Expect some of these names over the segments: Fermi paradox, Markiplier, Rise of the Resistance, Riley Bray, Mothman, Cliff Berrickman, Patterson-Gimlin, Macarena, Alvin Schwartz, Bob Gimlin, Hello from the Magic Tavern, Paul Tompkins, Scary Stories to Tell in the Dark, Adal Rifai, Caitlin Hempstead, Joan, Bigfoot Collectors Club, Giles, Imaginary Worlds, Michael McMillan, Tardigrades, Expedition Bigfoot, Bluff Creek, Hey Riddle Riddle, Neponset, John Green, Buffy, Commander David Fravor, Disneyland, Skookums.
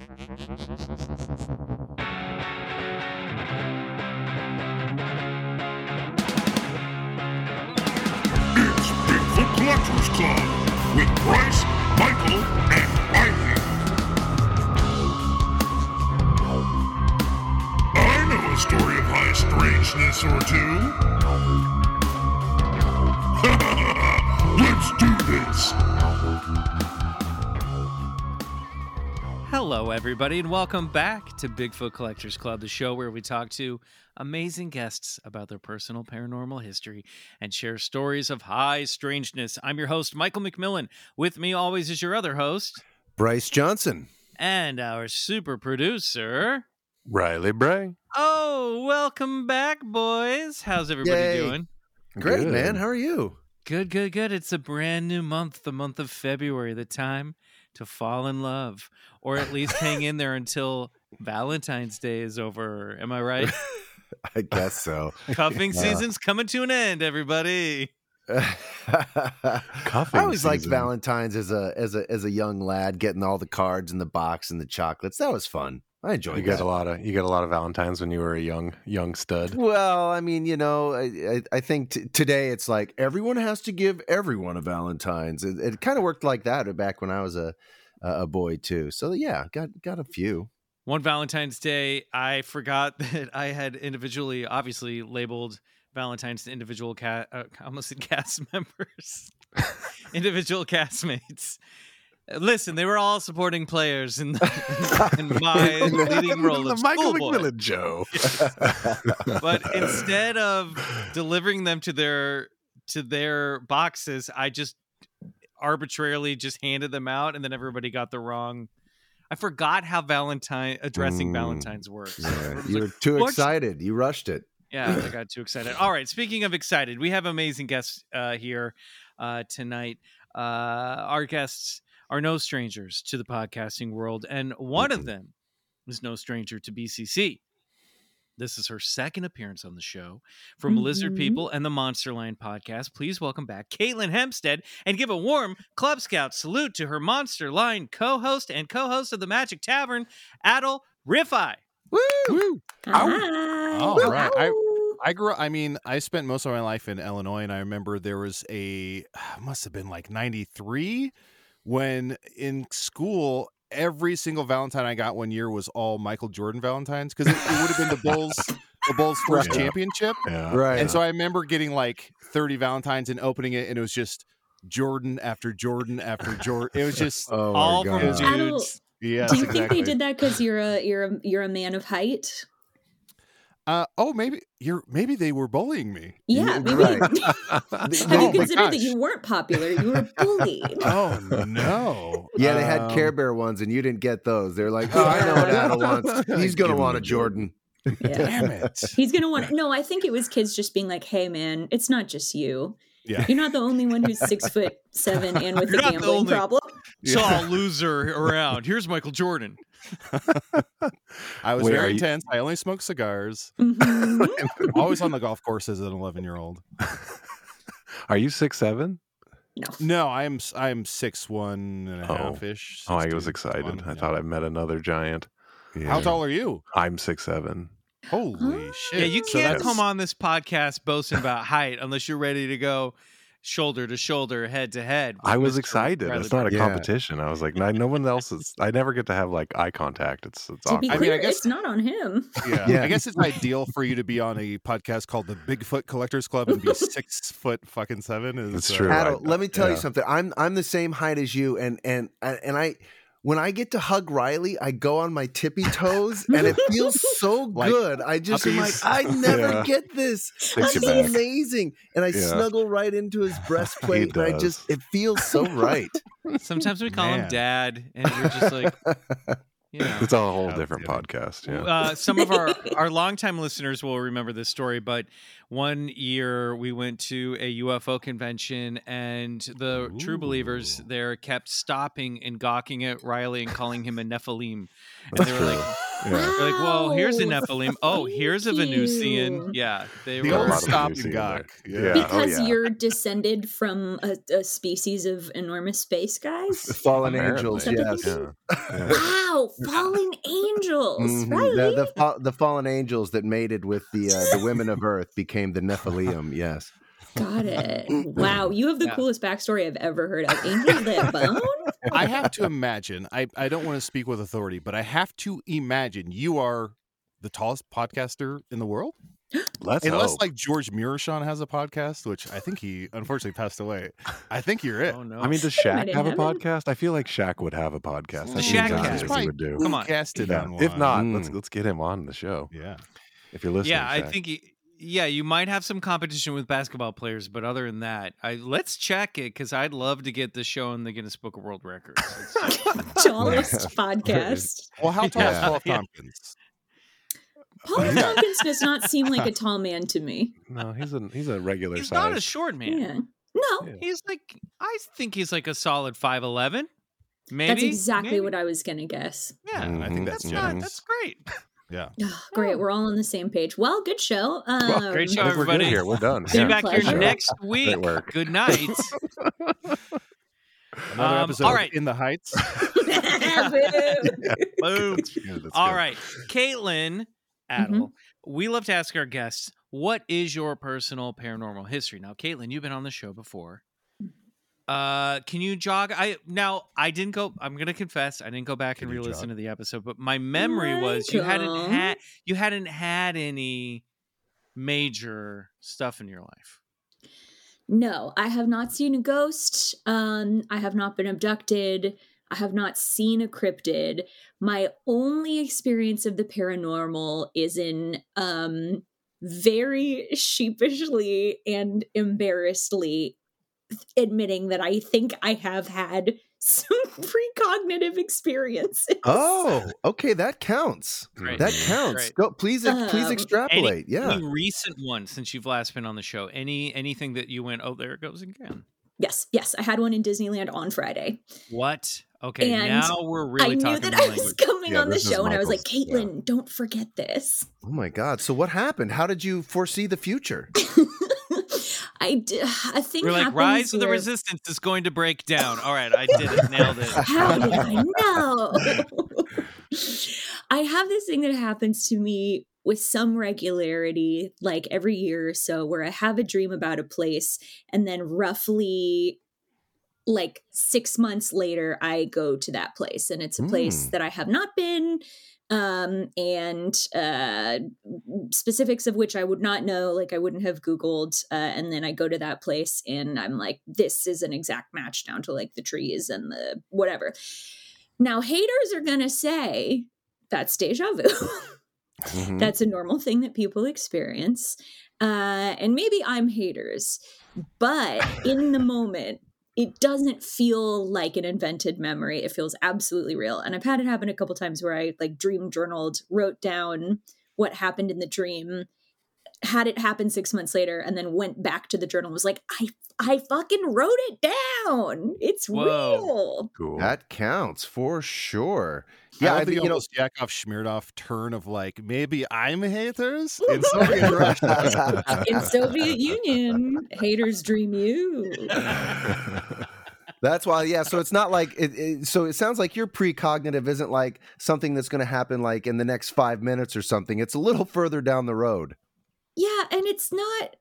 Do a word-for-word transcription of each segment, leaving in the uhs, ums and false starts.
It's Bigfoot Collectors Club with Bryce, Michael, and Ivan. I know a story of high strangeness or two. Let's do this. Hello, everybody, and welcome back to Bigfoot Collectors Club, the show where we talk to amazing guests about their personal paranormal history and share stories of high strangeness. I'm your host, Michael McMillan. With me always is your other host, Bryce Johnson. And our super producer, Riley Bray. Oh, welcome back, boys. How's everybody Yay. doing? Great, good. man. How are you? Good, good, good. It's a brand new month, the month of February, the time to fall in love, or at least hang in there until Valentine's Day is over. Am I right? I guess so. Cuffing yeah. season's coming to an end, everybody. Cuffing I always season. liked Valentine's as a as a as a young lad, getting all the cards and the box and the chocolates. That was fun. I enjoyed you that. Got a lot of you got a lot of Valentines when you were a young young stud. Well, I mean, you know, I I, I think t- today it's like everyone has to give everyone a Valentine's. It, it kind of worked like that back when I was a a boy too. So yeah, got got a few. One Valentine's Day, I forgot that I had individually, obviously labeled Valentine's to individual cat, uh, almost said cast members, individual castmates. Listen, they were all supporting players in, the, in my leading role the of Michael McMillan Joe. But instead of delivering them to their to their boxes, I just arbitrarily just handed them out, and then everybody got the wrong. I forgot how Valentine addressing mm, Valentine's works. Yeah. You were like, too what? excited. You rushed it. Yeah, I got too excited. All right. Speaking of excited, we have amazing guests uh, here uh, tonight. Uh, our guests are no strangers to the podcasting world, and one of them is no stranger to B C C. This is her second appearance on the show from mm-hmm. Lizard People and the Monster Line podcast. Please welcome back Caitlin Hempstead, and give a warm Club Scout salute to her Monster Line co-host and co-host of the Magic Tavern, Adal Rifai. Woo! Woo! All right. I- I grew up, I mean, I spent most of my life in Illinois, and I remember there was a, must have been like ninety-three, when in school, every single Valentine I got one year was all Michael Jordan Valentines, because it, it would have been the Bulls, the Bulls' first yeah. championship. Yeah. Right. And yeah. so I remember getting like thirty Valentines and opening it, and it was just Jordan after Jordan after Jordan. It was just oh all from dudes. Yes, do you exactly. think they did that because you're a you're a, you're a man of height? Uh, oh, maybe you're. Maybe they were bullying me. Yeah, maybe. Right. Have oh you considered that you weren't popular? You were bullied. Oh no! Yeah, um, they had Care Bear ones, and you didn't get those. They're like, oh, I know what Adal wants. He's gonna want a Jordan. Yeah. Damn it! He's gonna want. No, I think it was kids just being like, "Hey, man, it's not just you. Yeah. You're not the only one who's six foot seven and with you're a gambling only- problem." Saw a loser around. Here's Michael Jordan. I was Wait, very tense. I only smoked cigars. Mm-hmm. Always on the golf course as an eleven-year-old. Are you six seven? No. No, I'm I'm six one and a oh. half-ish. Oh, I was excited. One, I yeah. thought I met another giant. Yeah. How tall are you? I'm six seven. Holy huh? shit. Yeah, you can't so come on this podcast boasting about height unless you're ready to go shoulder to shoulder, head to head. I was Mister excited. Riley it's not Bray. a competition. Yeah. I was like, no one else is. I never get to have like eye contact. It's it's. To be clear, I mean, I guess it's not on him. Yeah. yeah, I guess it's ideal for you to be on a podcast called the Bigfoot Collectors Club and be six foot fucking seven. Is it's true. Uh, Adal, let me tell yeah. you something. I'm I'm the same height as you, and and and I when I get to hug Riley, I go on my tippy toes, and it feels so like, good. I just am like, I never yeah. get this. This is amazing. And I yeah. snuggle right into his breastplate, and I just, it feels so right. Sometimes we call Man. him Dad, and we're just like... You know. It's a whole different yeah. podcast. Yeah. Uh, some of our, our longtime listeners will remember this story, but one year we went to a U F O convention, and the Ooh. true believers there kept stopping and gawking at Riley and calling him a Nephilim. And they were true. like, yeah. they're like, well, here's a Nephilim. Oh, here's a Venusian. Yeah. They the were stopping gawk. Yeah. Because oh, yeah. you're descended from a, a species of enormous space guys. The fallen Apparently. angels. Yes. Yeah. Yeah. Wow. Fallen angels, mm-hmm. right? The, the, the fallen angels that mated with the uh, the women of Earth became the Nephilim. Yes, got it. Wow, you have the yeah. coolest backstory I've ever heard of. Angels that bone. I have to imagine. I I don't want to speak with authority, but I have to imagine you are the tallest podcaster in the world. Let's Unless hope. like Gheorghe Mureșan has a podcast, which I think he unfortunately passed away. I think you're it. Oh, no. I mean, does Shaq have a podcast? Him. I feel like Shaq would have a podcast. That's Shaq has. He would do. Come on, casted yeah. on one. If not, mm. let's let's get him on the show. Yeah, if you're listening. Yeah, Shaq. I think. He, yeah, you might have some competition with basketball players, but other than that, I let's check it because I'd love to get this show in the Guinness Book of World Records. Tallest podcast. Well, how tall yeah. is Paul yeah. Tompkins? Paul yeah. Tompkins does not seem like a tall man to me. No, he's a he's a regular he's size. He's not a short man. Yeah. No. Yeah. He's like, I think he's like a solid five eleven. Maybe. That's exactly maybe. what I was going to guess. Yeah, mm-hmm. I think that's that's, not, that's great. Yeah. Oh, great. We're all on the same page. Well, good show. Um, well, great show, everybody. We're good here. We're done. See yeah. you back Pleasure. here next week. Good night. Another um, episode all right. In the Heights. Boom. Yeah, all good. right. Caitlin. Adal, mm-hmm. we love to ask our guests, what is your personal paranormal history? Now, Caitlin, you've been on the show before. Uh, can you jog? I now I didn't go. I'm gonna confess, I didn't go back can and re-listen jog? to the episode, but my memory my was God. you hadn't had you hadn't had any major stuff in your life. No, I have not seen a ghost. Um, I have not been abducted. I have not seen a cryptid. My only experience of the paranormal is in um, very sheepishly and embarrassedly admitting that I think I have had some precognitive experiences. Oh, okay. That counts. Right. That counts. Right. Go, please, um, please extrapolate. Any, yeah. Any recent one since you've last been on the show? Any anything that you went, oh, there it goes again. Yes. Yes. I had one in Disneyland on Friday. What? Okay, and now we're really talking. I knew that I was coming yeah, on the show, and I was like, Caitlin, yeah. don't forget this. Oh, my God. So what happened? How did you foresee the future? I did. I think we're like, Rise of the Resistance is going to break down. All right, I did it. Nailed it. How did I know? I have this thing that happens to me with some regularity, like every year or so, where I have a dream about a place, and then roughly... like six months later, I go to that place, and it's a place mm. that I have not been, um, and uh, specifics of which I would not know, like I wouldn't have Googled. Uh, and then I go to that place and I'm like, this is an exact match down to like the trees and the whatever. Now, haters are going to say that's deja vu. mm-hmm. That's a normal thing that people experience. Uh, and maybe I'm haters, but in the moment, it doesn't feel like an invented memory. It feels absolutely real. And I've had it happen a couple times where I like dream journaled, wrote down what happened in the dream, had it happen six months later, and then went back to the journal and was like, I I fucking wrote it down. It's Whoa. real. Cool. That counts for sure. Yeah, I, I think the you know Yakov Smirnoff turn of like maybe I'm haters in Soviet Russia. In Soviet Union, haters dream you. That's why, yeah. So it's not like it, it. So it sounds like your precognitive isn't like something that's going to happen like in the next five minutes or something. It's a little further down the road. Yeah, and it's not.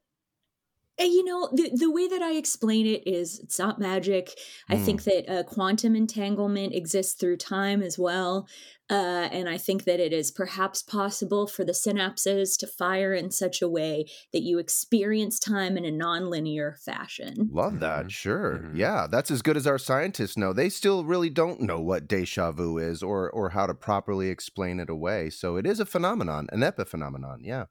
And, you know, the, the way that I explain it is it's not magic. Mm. I think that uh, quantum entanglement exists through time as well. Uh, and I think that it is perhaps possible for the synapses to fire in such a way that you experience time in a non-linear fashion. Love that. Mm-hmm. Sure. Mm-hmm. Yeah. That's as good as our scientists know. They still really don't know what deja vu is or, or how to properly explain it away. So it is a phenomenon, an epiphenomenon. Yeah.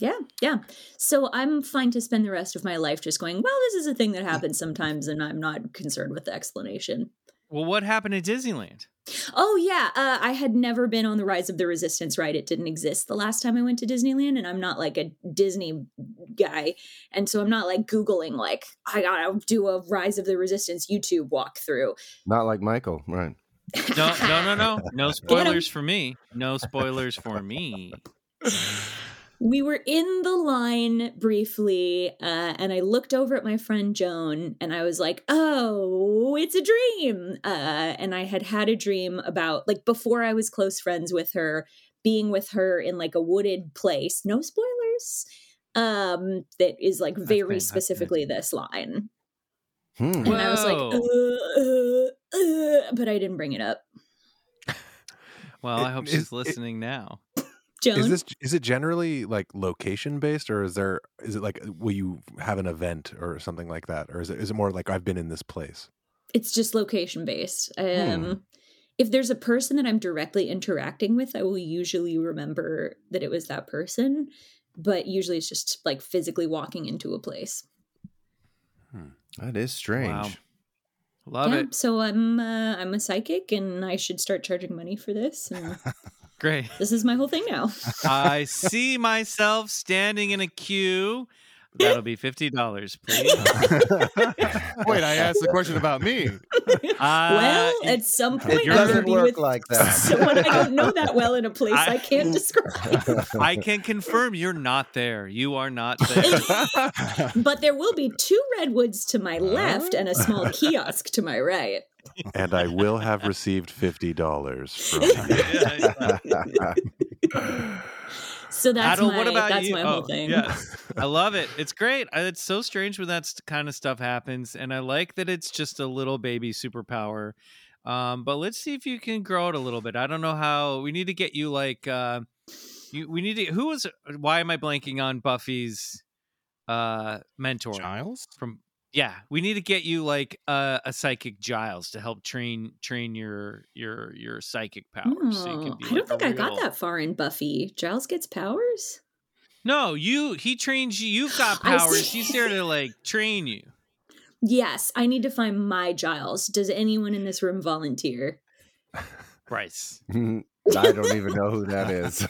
Yeah, yeah. So I'm fine to spend the rest of my life just going, well, this is a thing that happens sometimes, and I'm not concerned with the explanation. Well, what happened at Disneyland? Oh, yeah. Uh, I had never been on the Rise of the Resistance ride. It didn't exist the last time I went to Disneyland, and I'm not like a Disney guy. And so I'm not like Googling, like, I gotta do a Rise of the Resistance YouTube walkthrough. Not like Michael, right? No, no, no, no. No spoilers for me. No spoilers for me. We were in the line briefly, uh, and I looked over at my friend Joan, and I was like, oh, it's a dream. Uh, and I had had a dream about, like, before I was close friends with her, being with her in, like, a wooded place. No spoilers. Um, that is, like, very specifically this line. Hmm. And I was like, uh, uh, uh, but I didn't bring it up. Well, I hope she's listening now. Joan? Is this is it generally like location based, or is there is it like will you have an event or something like that, or is it is it more like I've been in this place? It's just location based. Um, hmm. If there's a person that I'm directly interacting with, I will usually remember that it was that person, but usually it's just like physically walking into a place. Hmm. That is strange. Wow. Love yeah, it. So I'm uh, I'm a psychic, and I should start charging money for this. And... Great. This is my whole thing now. I see myself standing in a queue. That'll be fifty dollars, please. Wait, I asked the question about me. Well, uh, at some point, it doesn't work with like that. Someone I don't know that well in a place I, I can't describe. I can confirm you're not there. You are not there. But there will be two redwoods to my left and a small kiosk to my right. And I will have received fifty dollars from you. So that's Adal, my, what about that's you? my oh, whole thing. Yes. I love it. It's great. It's so strange when that kind of stuff happens. And I like that it's just a little baby superpower. Um, but let's see if you can grow it a little bit. I don't know how. We need to get you like, uh, you, we need to, who was, why am I blanking on Buffy's uh, mentor? Giles? From Yeah, we need to get you like uh, a psychic Giles to help train train your your your psychic powers. Oh, so you can be I don't like think I got that far in Buffy. Giles gets powers? No, you he trains you. You've got powers. He's there to like train you. Yes, I need to find my Giles. Does anyone in this room volunteer? Bryce. I don't even know who that is.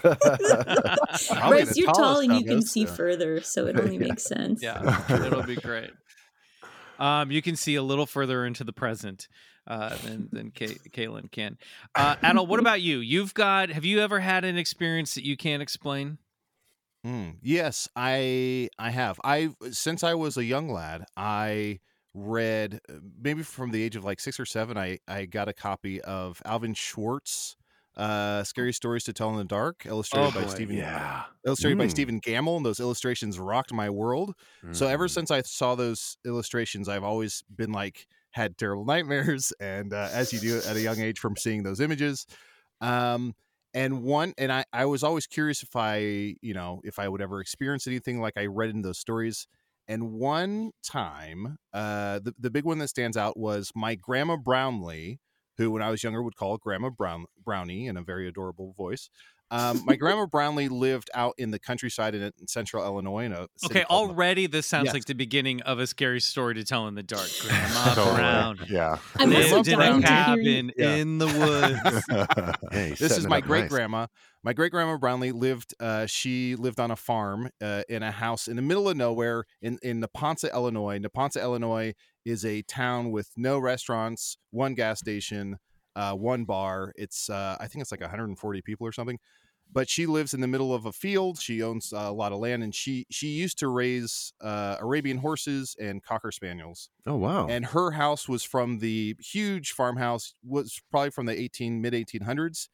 Bryce, you're tall and you can see further, so it only yeah. makes sense. Yeah, it'll be great. Um, you can see a little further into the present uh, than than Kay- Caitlin can. Uh, Adal, what about you? You've got. Have you ever had an experience that you can't explain? Mm, yes, I I have. I since I was a young lad, I read maybe from the age of like six or seven. I I got a copy of Alvin Schwartz. Uh, Scary Stories to Tell in the Dark, illustrated oh, by Stephen yeah. illustrated mm. by Stephen Gamble, and those illustrations rocked my world. Mm. So ever since I saw those illustrations, I've always been like had terrible nightmares, and uh, as you do at a young age from seeing those images. Um, and one, and I, I was always curious if I, you know, if I would ever experience anything like I read in those stories. And one time, uh, the the big one that stands out was my Grandma Brownlee, who when I was younger would call Grandma Brown Brownie in a very adorable voice. Um, my Grandma Brownlee lived out in the countryside in, in central Illinois. In a okay, already this sounds yes. like the beginning of a Scary Story to Tell in the Dark. Grandma totally. Brownie. Yeah. I lived in a cabin yeah. in the woods. Hey, this is my great-grandma. Nice. My great-grandma Brownlee lived, uh, she lived on a farm uh, in a house in the middle of nowhere in, in Neponsa, Illinois. Neponsa, Illinois is a town with no restaurants, one gas station, uh, one bar. It's, uh, I think it's like one hundred forty people or something. But she lives in the middle of a field. She owns uh, a lot of land, and she she used to raise uh, Arabian horses and cocker spaniels. Oh, wow. And her house was from the huge farmhouse, was probably from the eighteen mid eighteen hundreds.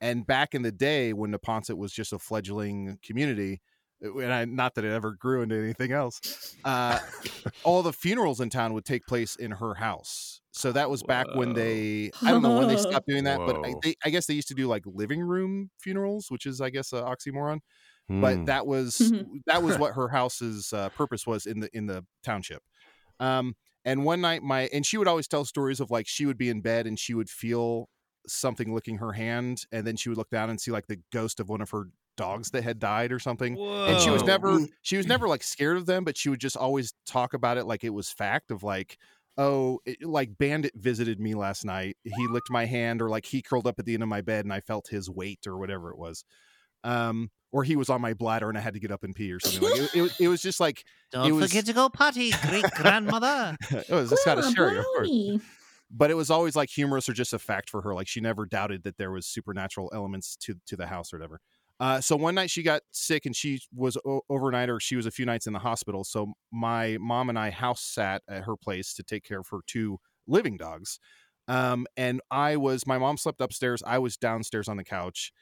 And back in the day when Neponset was just a fledgling community, and I, not that it ever grew into anything else, uh, all the funerals in town would take place in her house. So that was back Whoa. when they, I don't know when they stopped doing that, Whoa. but I, they, I guess they used to do like living room funerals, which is, I guess, an oxymoron. Hmm. But that was, mm-hmm. that was what her house's uh, purpose was in the, in the township. Um, and one night my, and she would always tell stories of like, she would be in bed and she would feel something licking her hand. And then she would look down and see like the ghost of one of her dogs that had died or something. Whoa. And she was never, she was never like scared of them, but she would just always talk about it. Like it was fact of like, oh, it, like Bandit visited me last night. He licked my hand, or like he curled up at the end of my bed and I felt his weight or whatever it was. Um, Or he was on my bladder and I had to get up and pee or something. Like it, it, it was just like... Don't it was, forget to go potty, great grandmother. It was a Scottish Terrier, of course. But it was always like humorous or just a fact for her. Like she never doubted that there was supernatural elements to, to the house or whatever. Uh, so one night she got sick and she was o- overnight or she was a few nights in the hospital. So my mom and I house sat at her place to take care of her two living dogs. Um, and I was... My mom slept upstairs. I was downstairs on the couch.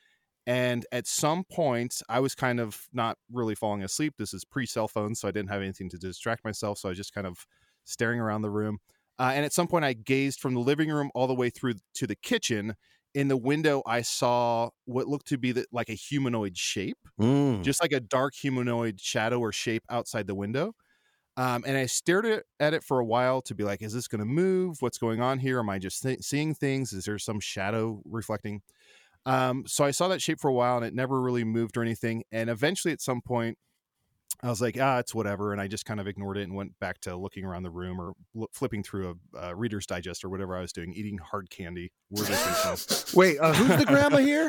And at some point, I was kind of not really falling asleep. This is pre-cell phone, so I didn't have anything to distract myself. So I was just kind of staring around the room. Uh, and at some point, I gazed from the living room all the way through to the kitchen. In the window, I saw what looked to be the, like a humanoid shape, mm. just like a dark humanoid shadow or shape outside the window. Um, and I stared at it for a while to be like, is this going to move? What's going on here? Am I just th- seeing things? Is there some shadow reflecting? Um, so I saw that shape for a while and it never really moved or anything. And eventually at some point I was like, ah, it's whatever. And I just kind of ignored it and went back to looking around the room or l- flipping through a uh, Reader's Digest or whatever I was doing, eating hard candy. Wait, uh, who's the grandma here?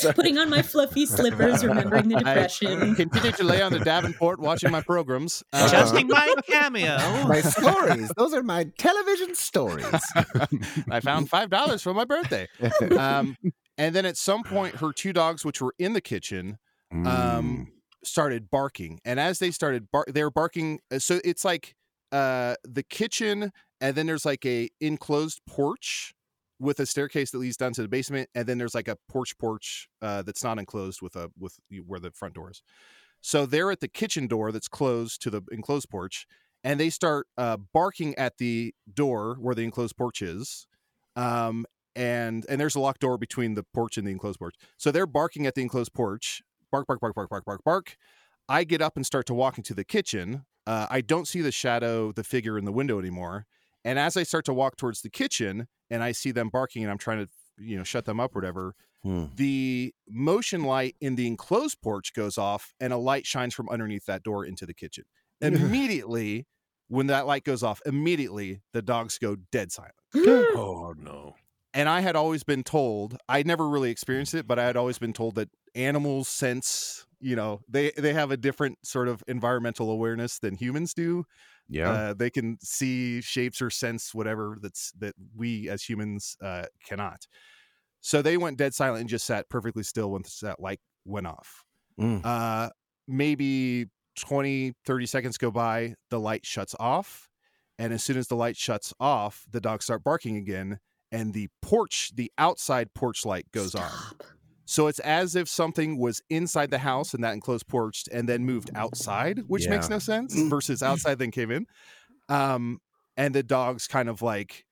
Yeah. Putting on my fluffy slippers, remembering the Depression. I continue to lay on the Davenport watching my programs. Uh, Adjusting my cameo. My stories. Those are my television stories. I found five dollars for my birthday. Um, and then at some point, her two dogs, which were in the kitchen, um, mm. started barking, and as they started bar- they were barking, so it's like uh the kitchen, and then there's like a enclosed porch with a staircase that leads down to the basement, and then there's like a porch porch uh that's not enclosed with a with where the front door is. So they're at the kitchen door that's closed to the enclosed porch, and they start uh barking at the door where the enclosed porch is, um and and there's a locked door between the porch and the enclosed porch, so they're barking at the enclosed porch. Bark, bark, bark, bark, bark, bark, bark. I get up and start to walk into the kitchen. Uh, I don't see the shadow, the figure in the window anymore. And as I start to walk towards the kitchen and I see them barking and I'm trying to, you know, shut them up or whatever, hmm. the motion light in the enclosed porch goes off and a light shines from underneath that door into the kitchen. And immediately, when that light goes off, immediately the dogs go dead silent. Oh, no. And I had always been told, I never really experienced it, but I had always been told that animals sense, you know, they, they have a different sort of environmental awareness than humans do. Yeah. Uh, they can see shapes or sense whatever that's that we as humans uh, cannot. So they went dead silent and just sat perfectly still once that light went off. Mm. Uh, maybe twenty, thirty seconds go by, the light shuts off. And as soon as the light shuts off, the dogs start barking again. And the porch, the outside porch light goes Stop. on. So it's as if something was inside the house and that enclosed porch and then moved outside, which yeah. makes no sense, versus outside then came in. Um, and the dogs kind of like,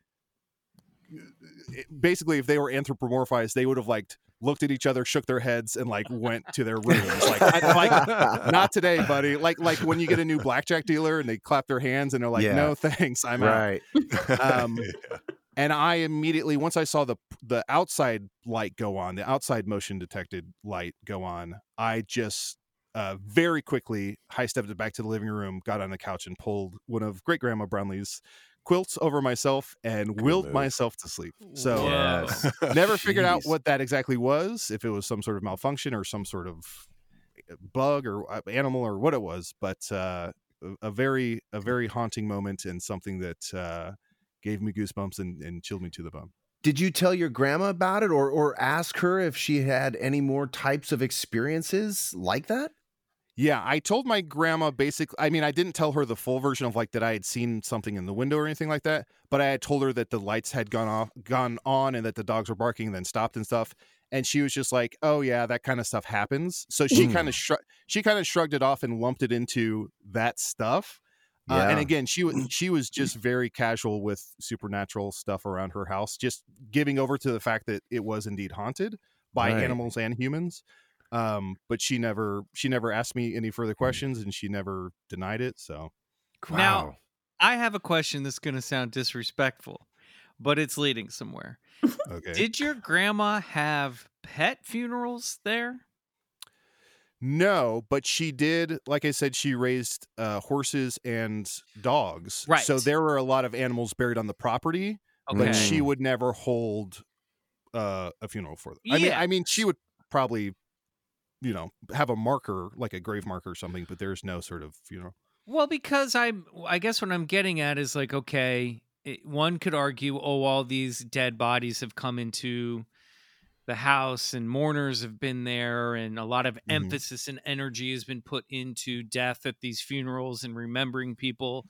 basically, if they were anthropomorphized, they would have like looked at each other, shook their heads, and like went to their rooms. Like, I, like, not today, buddy. Like, like when you get a new blackjack dealer and they clap their hands and they're like, yeah. no, thanks, I'm right. out. Um, yeah. And I immediately, once I saw the the outside light go on, the outside motion detected light go on, I just uh, very quickly high-stepped it back to the living room, got on the couch, and pulled one of Great-Grandma Brownlee's quilts over myself and willed myself to sleep. So yes. uh, never figured out what that exactly was, if it was some sort of malfunction or some sort of bug or animal or what it was, but uh, a very a very haunting moment and something that... Uh, gave me goosebumps and, and chilled me to the bone. Did you tell your grandma about it or or ask her if she had any more types of experiences like that? Yeah, I told my grandma basically, I mean, I didn't tell her the full version of like that I had seen something in the window or anything like that, but I had told her that the lights had gone off, gone on and that the dogs were barking and then stopped and stuff. And she was just like, oh, yeah, that kind of stuff happens. So she kind of shrug- she kind of shrugged it off and lumped it into that stuff. Yeah. Uh, and again, she was she was just very casual with supernatural stuff around her house, just giving over to the fact that it was indeed haunted by right. animals and humans. Um, but she never, she never asked me any further questions and she never denied it. So wow. Now I have a question that's going to sound disrespectful, but it's leading somewhere. Okay. Did your grandma have pet funerals there? No, but she did. Like I said, she raised, uh, horses and dogs. Right. So there were a lot of animals buried on the property, okay. but she would never hold, uh, a funeral for them. Yeah. I mean, I mean, she would probably, you know, have a marker, like a grave marker or something, but there's no sort of, you know. Well, because I'm, I guess what I'm getting at is like, okay, it, one could argue, oh, all these dead bodies have come into the house and mourners have been there and a lot of mm-hmm. emphasis and energy has been put into death at these funerals and remembering people.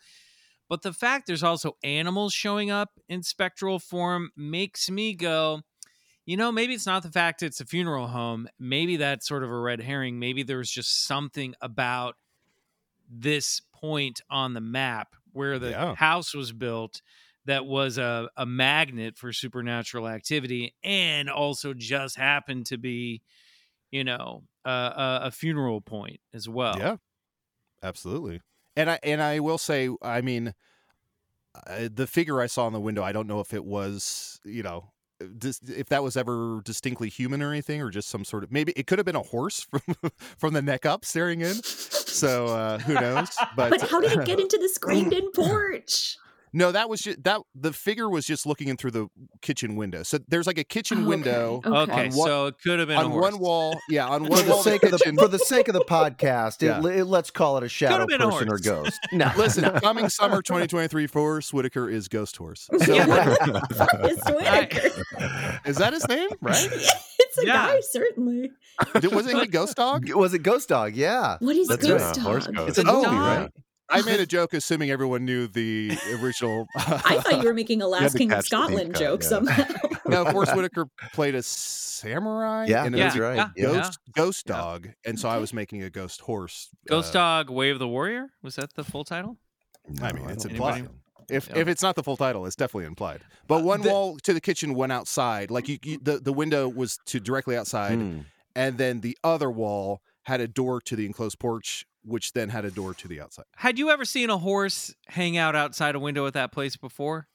But the fact there's also animals showing up in spectral form makes me go, you know, maybe it's not the fact it's a funeral home. Maybe that's sort of a red herring. Maybe there's just something about this point on the map where the yeah. house was built that was a, a magnet for supernatural activity and also just happened to be, you know, uh, a funeral point as well. Yeah, absolutely. And I, and I will say, I mean, uh, the figure I saw in the window, I don't know if it was, you know, if that was ever distinctly human or anything, or just some sort of, maybe it could have been a horse from from the neck up staring in. So uh, who knows? But, but how did it get into the screened-in porch? No, that was just that. The figure was just looking in through the kitchen window. So there's like a kitchen oh, window. Okay, okay. On one, so it could have been on a horse. One wall. Yeah, on one for wall. The sake of the, for the sake of the podcast, yeah. it, it, let's call it a shadow person a or ghost. No, listen, no. Coming summer twenty twenty-three, Forrest Whitaker is Ghost Horse. So yeah. Forrest Whitaker. I, is that his name? Right? It's a yeah. guy, certainly. Was it Ghost Dog? Was it Ghost Dog? Yeah. What is That's Ghost right. Dog? Ghost. It's a movie, right? I made a joke assuming everyone knew the original. Uh, I thought you were making a Last King of Scotland cut, joke yeah. somehow. No, Forrest Whitaker played a samurai. Yeah, and it yeah, was right. a ghost, yeah. ghost dog. Yeah. And so I was making a ghost horse. Ghost uh, Dog, Way of the Warrior? Was that the full title? No, I mean, it's implied. Anybody? If yeah. if it's not the full title, it's definitely implied. But one uh, the, wall to the kitchen went outside. Like you, you, the, the window was to directly outside. Hmm. And then the other wall had a door to the enclosed porch, which then had a door to the outside. Had you ever seen a horse hang out outside a window at that place before?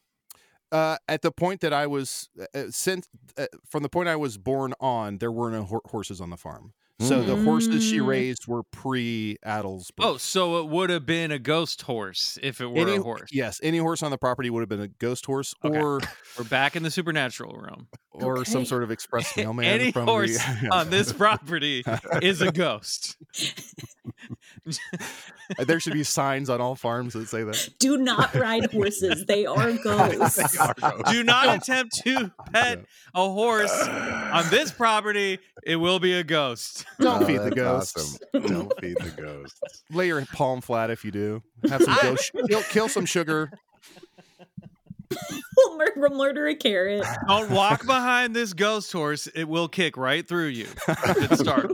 Uh, at the point that I was, uh, since uh, from the point I was born on, there were no ho- horses on the farm. So mm. the horses she raised were pre-Adal's birth. Oh, so it would have been a ghost horse if it were any, a horse. Yes, any horse on the property would have been a ghost horse, okay. or we're back in the supernatural realm, or okay. some sort of express mailman. Any from horse the, yeah. on this property is a ghost. There should be signs on all farms that say that. Do not ride horses; they are ghosts. They are ghosts. Do not attempt to pet yeah. a horse on this property; it will be a ghost. Don't oh, feed the ghosts. Awesome. Don't feed the ghosts. Lay your palm flat if you do. Have some ghost. kill, kill some sugar. We'll murder, murder a carrot. Don't walk behind this ghost horse; it will kick right through you. Good start.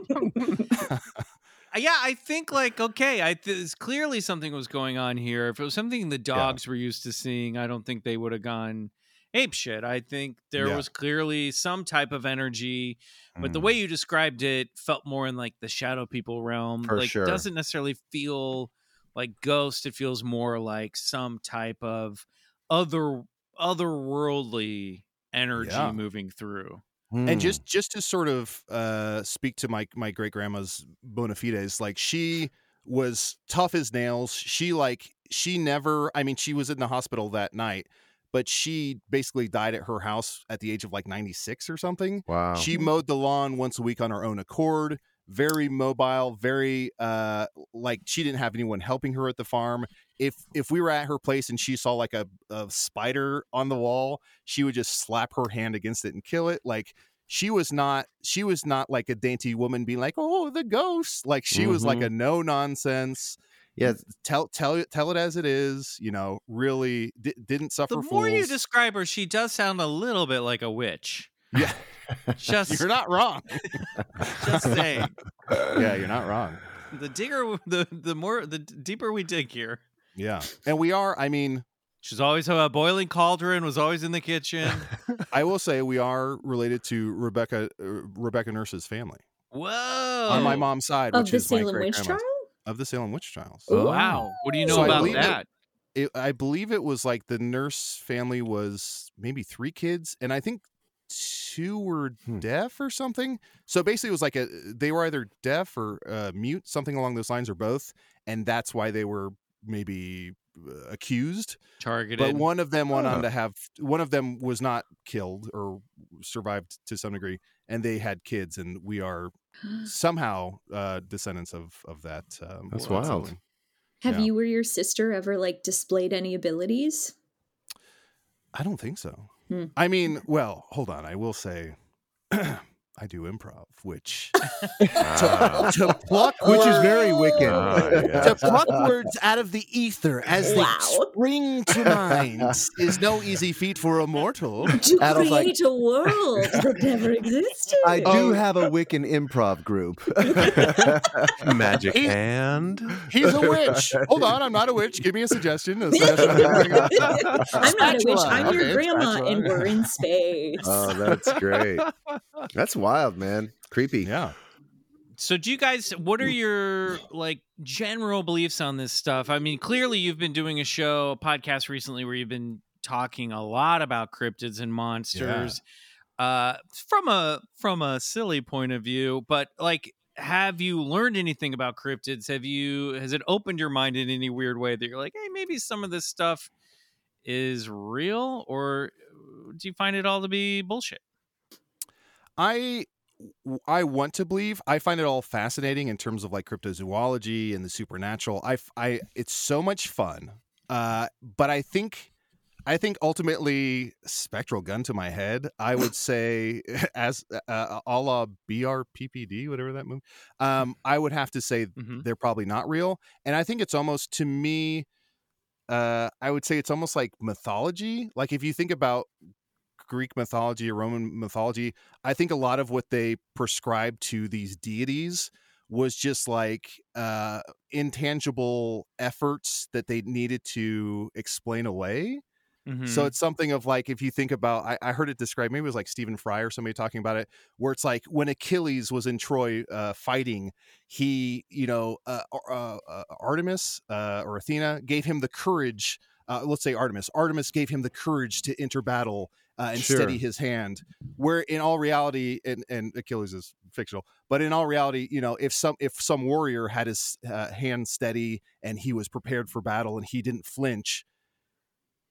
Yeah, I think like, okay, I th- clearly something was going on here. If it was something the dogs yeah. were used to seeing, I don't think they would have gone apeshit. I think there yeah. was clearly some type of energy, but mm. the way you described it felt more in like the shadow people realm. For like, sure. It doesn't necessarily feel like ghost. It feels more like some type of other otherworldly energy yeah. moving through. Hmm. And just, just to sort of uh, speak to my, my great-grandma's bona fides, like, she was tough as nails. She, like, she never, I mean, she was in the hospital that night, but she basically died at her house at the age of, like, ninety-six or something. Wow. She mowed the lawn once a week on her own accord, very mobile, very, uh, like, she didn't have anyone helping her at the farm. If if we were at her place and she saw like a, a spider on the wall, she would just slap her hand against it and kill it. Like she was not she was not like a dainty woman being like, oh, the ghosts. Like she mm-hmm. was like a no nonsense. Yeah, tell tell tell it as it is. You know, really d- didn't suffer. The more fools. You describe her, she does sound a little bit like a witch. Yeah, just you're not wrong. Just saying. Yeah, you're not wrong. The digger, the the more the deeper we dig here. Yeah, and we are. I mean, she's always a boiling cauldron. Was always in the kitchen. I will say we are related to Rebecca uh, Rebecca Nurse's family. Whoa, on my mom's side, of which the is Salem my witch trial. Of the Salem Witch Trials. Oh, wow. What do you know so about I that? It, it, I believe it was like the Nurse family was maybe three kids, and I think two were hmm. deaf or something. So basically it was like a they were either deaf or uh, mute, something along those lines, or both, and that's why they were maybe accused. Targeted. But one of them went oh. on to have, one of them was not killed or survived to some degree, and they had kids, and we are somehow uh descendants of of that um, that's wild something. Have yeah. you or your sister ever like displayed any abilities? I don't think so. hmm. I mean, well, hold on, I will say I do improv, which to, to pluck which is very wicked oh, yeah. to pluck words out of the ether as wow. they spring to mind is no easy feat for a mortal. To Adam's create like, a world that never existed. I do have a Wiccan improv group. Magic he's, hand. He's a witch. Hold on, I'm not a witch. Give me a suggestion. I'm not a witch. I'm your okay, grandma, spatula. And we're in space. Oh, that's great. That's wild, man. Creepy. Yeah. So do you guys, what are your like general beliefs on this stuff? I mean, clearly you've been doing a show, a podcast recently where you've been talking a lot about cryptids and monsters yeah. uh, from a, from a silly point of view, but like, have you learned anything about cryptids? Have you, has it opened your mind in any weird way that you're like, hey, maybe some of this stuff is real, or do you find it all to be bullshit? I I want to believe. I find it all fascinating in terms of like cryptozoology and the supernatural. I, I it's so much fun. Uh, but I think I think ultimately, spectral gun to my head, I would say as uh, a la B R P P D, whatever that movie. Um, I would have to say mm-hmm. they're probably not real. And I think it's almost to me. Uh, I would say it's almost like mythology. Like if you think about Greek mythology or Roman mythology, I think a lot of what they prescribed to these deities was just like uh, intangible efforts that they needed to explain away. Mm-hmm. So it's something of like, if you think about, I, I heard it described, maybe it was like Stephen Fry or somebody talking about it, where it's like when Achilles was in Troy uh, fighting, he, you know, uh, uh, uh, Artemis uh, or Athena gave him the courage. Uh, let's say Artemis. Artemis gave him the courage to enter battle uh, and sure. steady his hand. Where in all reality, and, and Achilles is fictional, but in all reality, you know, if some if some warrior had his uh, hand steady and he was prepared for battle and he didn't flinch,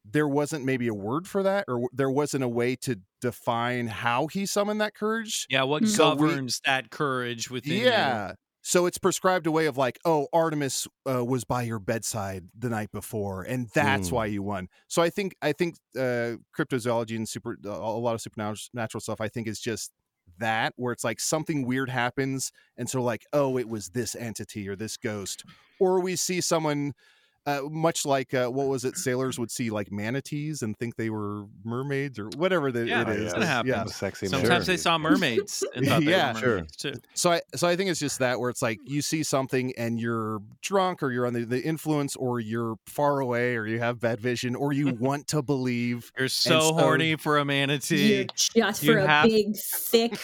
there wasn't maybe a word for that, or there wasn't a way to define how he summoned that courage. Yeah, what so governs we, that courage within? Yeah. Him? So it's prescribed a way of like, oh, Artemis uh, was by your bedside the night before, and that's mm. why you won. So I think I think uh, cryptozoology and super uh, a lot of supernatural stuff, I think, is just that, where it's like something weird happens, and so like, oh, it was this entity or this ghost, or we see someone uh, much like uh, what was it? Sailors would see like manatees and think they were mermaids or whatever that yeah, it is. That happens. Yeah. Sexy Sometimes sure. they saw mermaids and thought they yeah, were mermaids sure. too. So I, so I think it's just that, where it's like you see something and you're drunk or you're under the, the influence, or you're far away, or you have bad vision, or you want to believe. You're so, so horny for a manatee. You're just you for have, a big thick.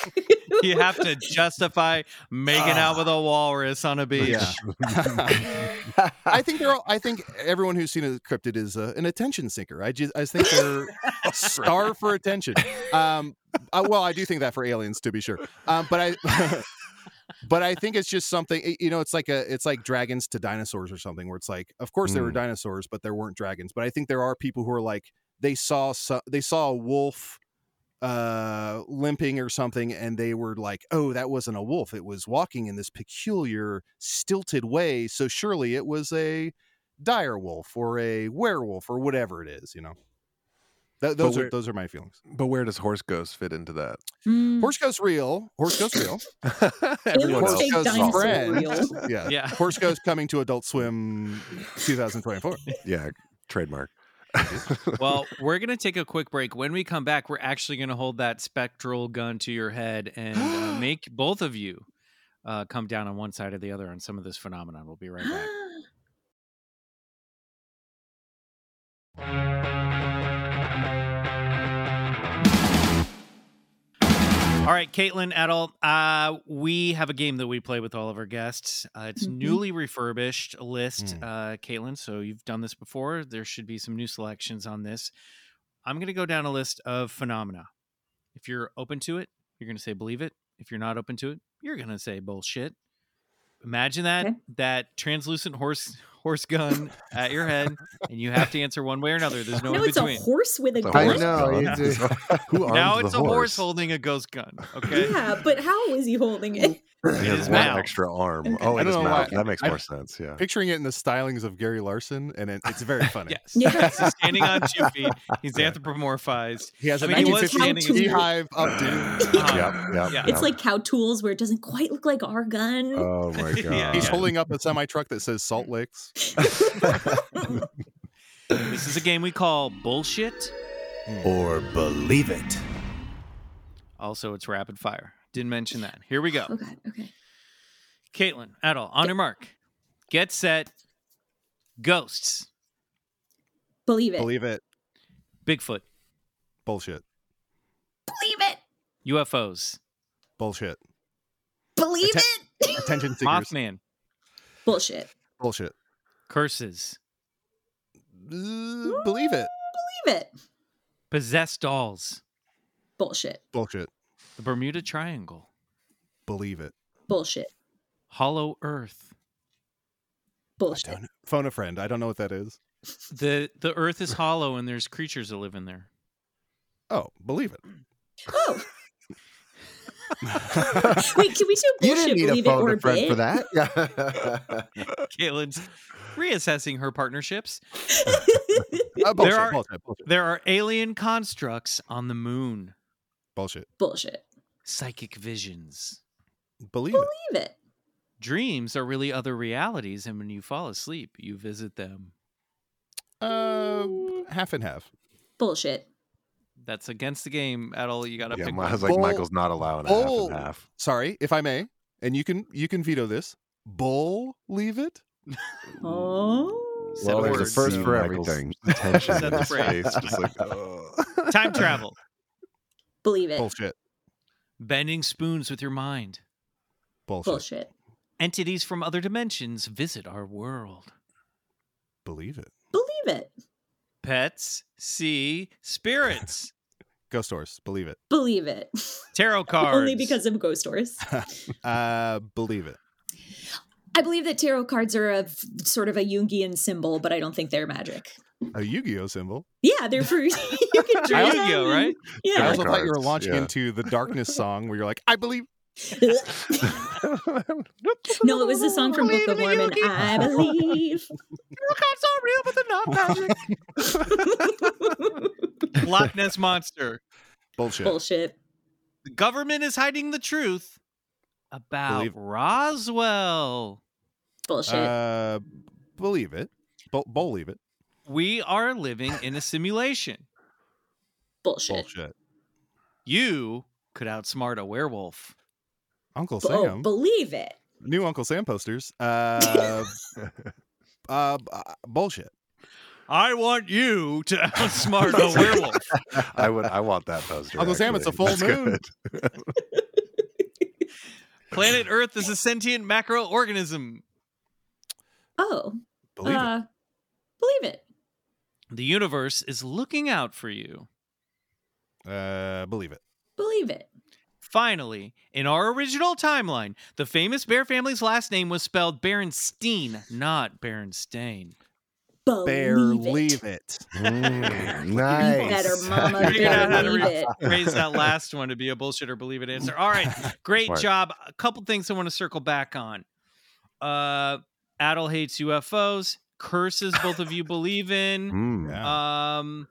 You have to justify making uh, out with a walrus on a beach. Yeah. I think they're all, I think. I think everyone who's seen a cryptid is uh, an attention seeker. I just I think they're starved for attention. Um, I, well, I do think that for aliens, to be sure. Um, but I, but I think it's just something. You know, it's like a it's like dragons to dinosaurs or something. Where it's like, of course mm. there were dinosaurs, but there weren't dragons. But I think there are people who are like they saw so, they saw a wolf uh, limping or something, and they were like, oh, that wasn't a wolf. It was walking in this peculiar stilted way. So surely it was a dire wolf or a werewolf or whatever it is, you know. Th- those where, are those are my feelings. But where does horse ghost fit into that? Mm. Horse ghost real. Horse ghost real. Everyone horse ghost friend. Yeah. yeah. Horse ghost coming to Adult Swim twenty twenty-four. Yeah. Trademark. Well, we're going to take a quick break. When we come back, we're actually going to hold that spectral gun to your head and uh, make both of you uh, come down on one side or the other on some of this phenomenon. We'll be right back. All right, Caitlin, Adal, uh, we have a game that we play with all of our guests. Uh, it's mm-hmm. newly refurbished list, mm. uh, Caitlin, so you've done this before. There should be some new selections on this. I'm going to go down a list of phenomena. If you're open to it, you're going to say believe it. If you're not open to it, you're going to say bullshit. Imagine that, okay. that translucent horse horse gun at your head, and you have to answer one way or another. There's no, no in between. It's a horse with a gun. I know. Yeah. Who now it's a horse? horse holding a ghost gun. Okay. Yeah, but how is he holding it? He has one mouth. Extra arm. Oh, it is mouth. That makes more I, sense. Yeah. Picturing it in the stylings of Gary Larson, and it, it's very funny. yes. Yeah. So standing on two feet. He's yeah. anthropomorphized. He has a nineteen fifty beehive updo. Yeah. Yeah. Yeah. It's like Cow Tools, where it doesn't quite look like our gun. Oh my god. yeah. He's yeah. holding up a semi truck that says Salt Licks. This is a game we call bullshit or believe it. Also, it's rapid fire. Didn't mention that. Here we go. Oh God. Okay. Caitlin, Adal, on your mark. Get set. Ghosts. Believe it. Believe it. Bigfoot. Bullshit. Believe it. U F Os. Bullshit. Believe Atten- it. Attention seekers. Mothman. Bullshit. Bullshit. Curses. Uh, believe it. Believe it. Possessed dolls. Bullshit. Bullshit. The Bermuda Triangle. Believe it. Bullshit. Hollow Earth. Bullshit. Phone a friend. I don't know what that is. The the Earth is hollow and there's creatures that live in there. Oh, believe it. Oh. Wait, can we do bullshit? You didn't need believe a phone a friend for that. Caitlin's reassessing her partnerships. Uh, bullshit, there, are, bullshit, bullshit. There are alien constructs on the moon. Bullshit. Bullshit. Psychic visions. Believe, believe it. Believe it. Dreams are really other realities, and when you fall asleep, you visit them. Uh, half and half. Bullshit. That's against the game, Adal. You got to yeah, pick. Yeah, I was like, bull, Michael's not allowing a bull, half and half. Sorry, if I may, and you can you can veto this. Bull, leave it. Oh, well, well, there's a first for everything. Attention in his face, just like, oh. Time travel. Believe it. Bullshit. Bending spoons with your mind. Bullshit. Bullshit. Entities from other dimensions visit our world. Believe it. Believe it. Pets see spirits. Ghost horse. Believe it. Believe it. Tarot cards. Only because of ghost horse. uh, believe it. I believe that tarot cards are a sort of a Jungian symbol, but I don't think they're magic. A Yu-Gi-Oh symbol? Yeah, they're for you can draw them. Yu-Gi-Oh, right? Yeah. I also thought you were launching yeah. into the Darkness song where you're like, I believe. No, it was the song from Book of Mormon. I believe. Your cards are real, but they're not magic. Loch Ness Monster. Bullshit. Bullshit. The government is hiding the truth about believe. Roswell. Bullshit. Uh, believe it. Bo- believe it. We are living in a simulation. Bullshit. Bullshit. You could outsmart a werewolf. Uncle Sam. Oh, believe it. New Uncle Sam posters. Uh, uh, bullshit. I want you to outsmart a werewolf. I would. I want that poster. Uncle actually. Sam, it's a full That's moon. Planet Earth is a sentient macroorganism. Oh. Believe uh, it. Believe it. The universe is looking out for you. Uh, believe it. Believe it. Finally, in our original timeline, the famous Bear family's last name was spelled Berenstein, not Berenstain. Believe it. Mm, nice. Better, mama. Figured out how to re- phrase that last one to be a bullshit or believe it answer. All right, great Smart. job. A couple things I want to circle back on. Uh, Adal hates U F Os. Curses, both of you believe in. Mm, yeah. Um.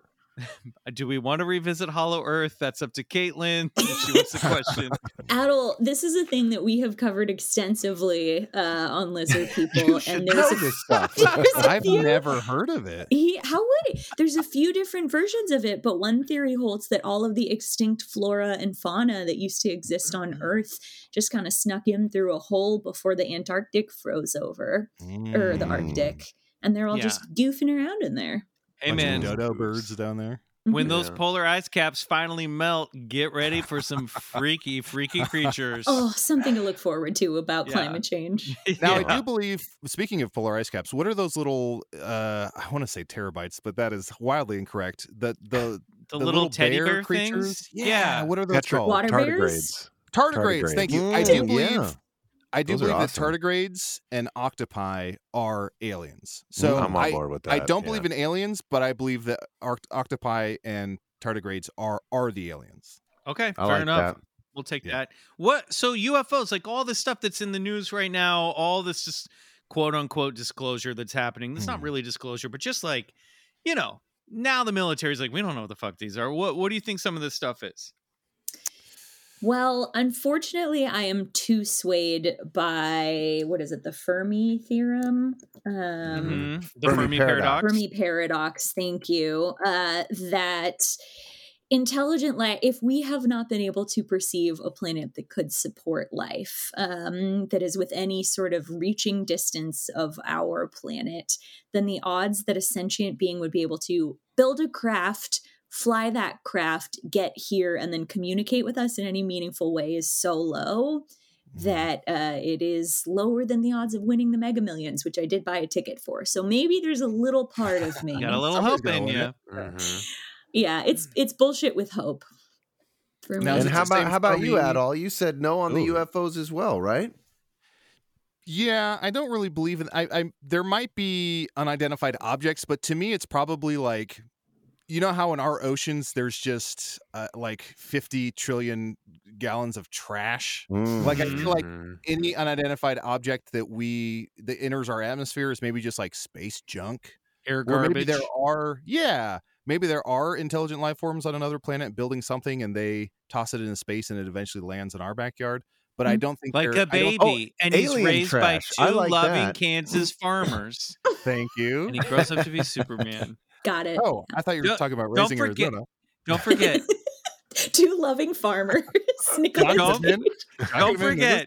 do we want to revisit Hollow Earth? That's up to Caitlin. She wants the question. Adal, this is a thing that we have covered extensively uh, on Lizard People. And there's a, this stuff. There's I've few, never heard of it. He, how would it? There's a few different versions of it, but one theory holds that all of the extinct flora and fauna that used to exist on Earth just kind of snuck in through a hole before the Antarctic froze over, mm. or the Arctic, and they're all yeah. just goofing around in there. Hey man, dodo birds down there. When yeah. those polar ice caps finally melt, get ready for some freaky, freaky creatures. Oh, something to look forward to about yeah. climate change. Now, yeah. I do believe, speaking of polar ice caps, what are those little, uh, I want to say terabytes, but that is wildly incorrect. The the, the, the little, little teddy bear, bear creatures? Yeah. yeah. What are those Petrol. called? Water tardigrades. Tardigrades. Tardigrades, thank you. Mm. I do believe... Yeah. I do those believe awesome. that tardigrades and octopi are aliens. So I'm on board I, with that. I don't yeah. believe in aliens, but I believe that octopi and tardigrades are are the aliens. Okay, I fair like enough. That. We'll take yeah. that. What? So U F Os, like all this stuff that's in the news right now, all this just quote unquote disclosure that's happening. That's mm. not really disclosure, but just like, you know, now the military's like, we don't know what the fuck these are. What? What do you think some of this stuff is? Well, unfortunately, I am too swayed by, what is it, the Fermi theorem? Um, mm-hmm. The Fermi, Fermi paradox. Fermi paradox, thank you. Uh, that intelligent life, if we have not been able to perceive a planet that could support life, um, that is with any sort of reaching distance of our planet, then the odds that a sentient being would be able to build a craft, fly that craft, get here, and then communicate with us in any meaningful way is so low that uh, it is lower than the odds of winning the Mega Millions, which I did buy a ticket for. So maybe there's a little part of me. Got a little hope in you. Mm-hmm. Yeah, it's it's bullshit with hope. For me. Now, and how about how about you, Adal? You said no on Ooh. the U F Os as well, right? Yeah, I don't really believe in. I, I there might be unidentified objects, but to me, it's probably like. You know how in our oceans there's just uh, like fifty trillion gallons of trash? Mm-hmm. Like I feel like any unidentified object that we that enters our atmosphere is maybe just like space junk, air garbage. Or maybe there are, yeah, maybe there are intelligent life forms on another planet building something, and they toss it into space, and it eventually lands in our backyard. But I don't think like a baby, oh, and he's raised trash. by two like loving that. Kansas farmers. Thank you. And he grows up to be Superman. Got it. Oh, I thought you were don't, talking about raising don't forget, Arizona. Don't forget. Two loving farmers. Nicholas don't, don't forget.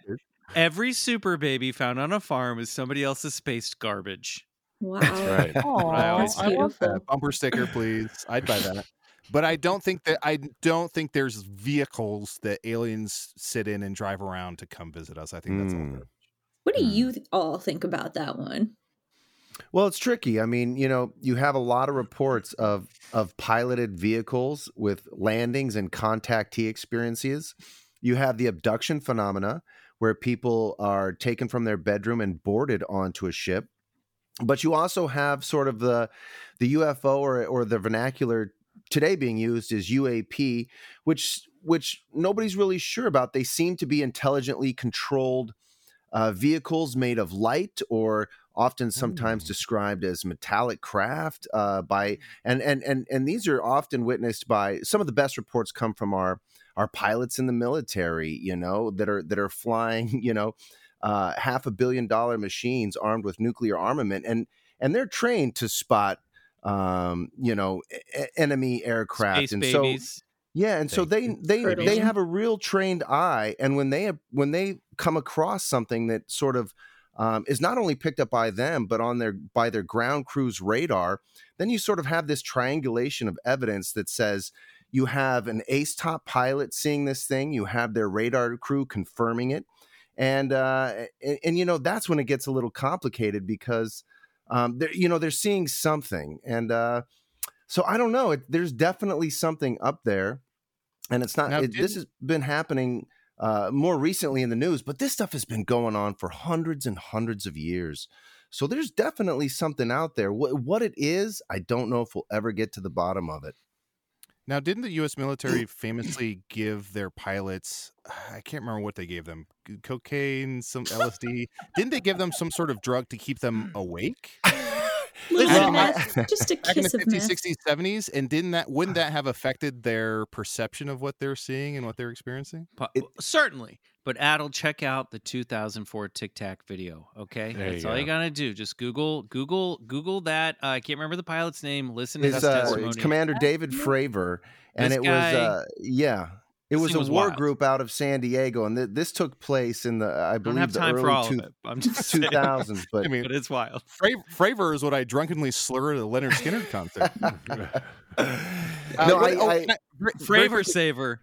Every super baby found on a farm is somebody else's spaced garbage. Wow. That's right. Aww, that's I want that. Bumper sticker, please. I'd buy that. But I don't think that I don't think there's vehicles that aliens sit in and drive around to come visit us. I think mm. that's all garbage. What do you th- all think about that one? Well, it's tricky. I mean, you know, you have a lot of reports of of piloted vehicles with landings and contactee experiences. You have the abduction phenomena where people are taken from their bedroom and boarded onto a ship. But you also have sort of the the U F O or or the vernacular today being used is U A P, which which nobody's really sure about. They seem to be intelligently controlled uh, vehicles made of light or often sometimes mm. described as metallic craft uh, by and, and and and these are often witnessed by some of the best reports come from our our pilots in the military, you know, that are that are flying, you know, uh, half a billion dollar machines armed with nuclear armament. And and they're trained to spot, um, you know, e- enemy aircraft. Space and babies. so. Yeah. And they, so they they they, they have a real trained eye. And when they when they come across something that sort of Um, is not only picked up by them, but on their by their ground crew's radar, then you sort of have this triangulation of evidence that says you have an ace top pilot seeing this thing, you have their radar crew confirming it, and uh, and, and you know that's when it gets a little complicated because um, they're you know they're seeing something, and uh, so I don't know. It, there's definitely something up there, and it's not. Now, it, this has been happening. Uh, more recently in the news, but this stuff has been going on for hundreds and hundreds of years. So there's definitely something out there. What, what it is, I don't know if we'll ever get to the bottom of it. Now, didn't the U S military famously give their pilots, I can't remember what they gave them, cocaine, some L S D? Didn't they give them some sort of drug to keep them awake? Little meth, I, just a back kiss in the fifties, sixties, seventies, and didn't that wouldn't that have affected their perception of what they're seeing and what they're experiencing? It, Certainly, but Adal, check out the two thousand four Tic Tac video. Okay, that's you all go. you gotta do. Just Google, Google, Google that. Uh, I can't remember the pilot's name. Listen to his uh, testimony. It's Commander David Fravor, and this it guy, was uh, yeah. It was a was war wild. group out of San Diego, and th- this took place in the, I believe, I have time the early two- I'm just two thousands. But, I mean, but it's wild. Fra- Fravor is what I drunkenly slur at a Leonard Skinner concert. uh, no, I, oh, I, I, Fravor Saver.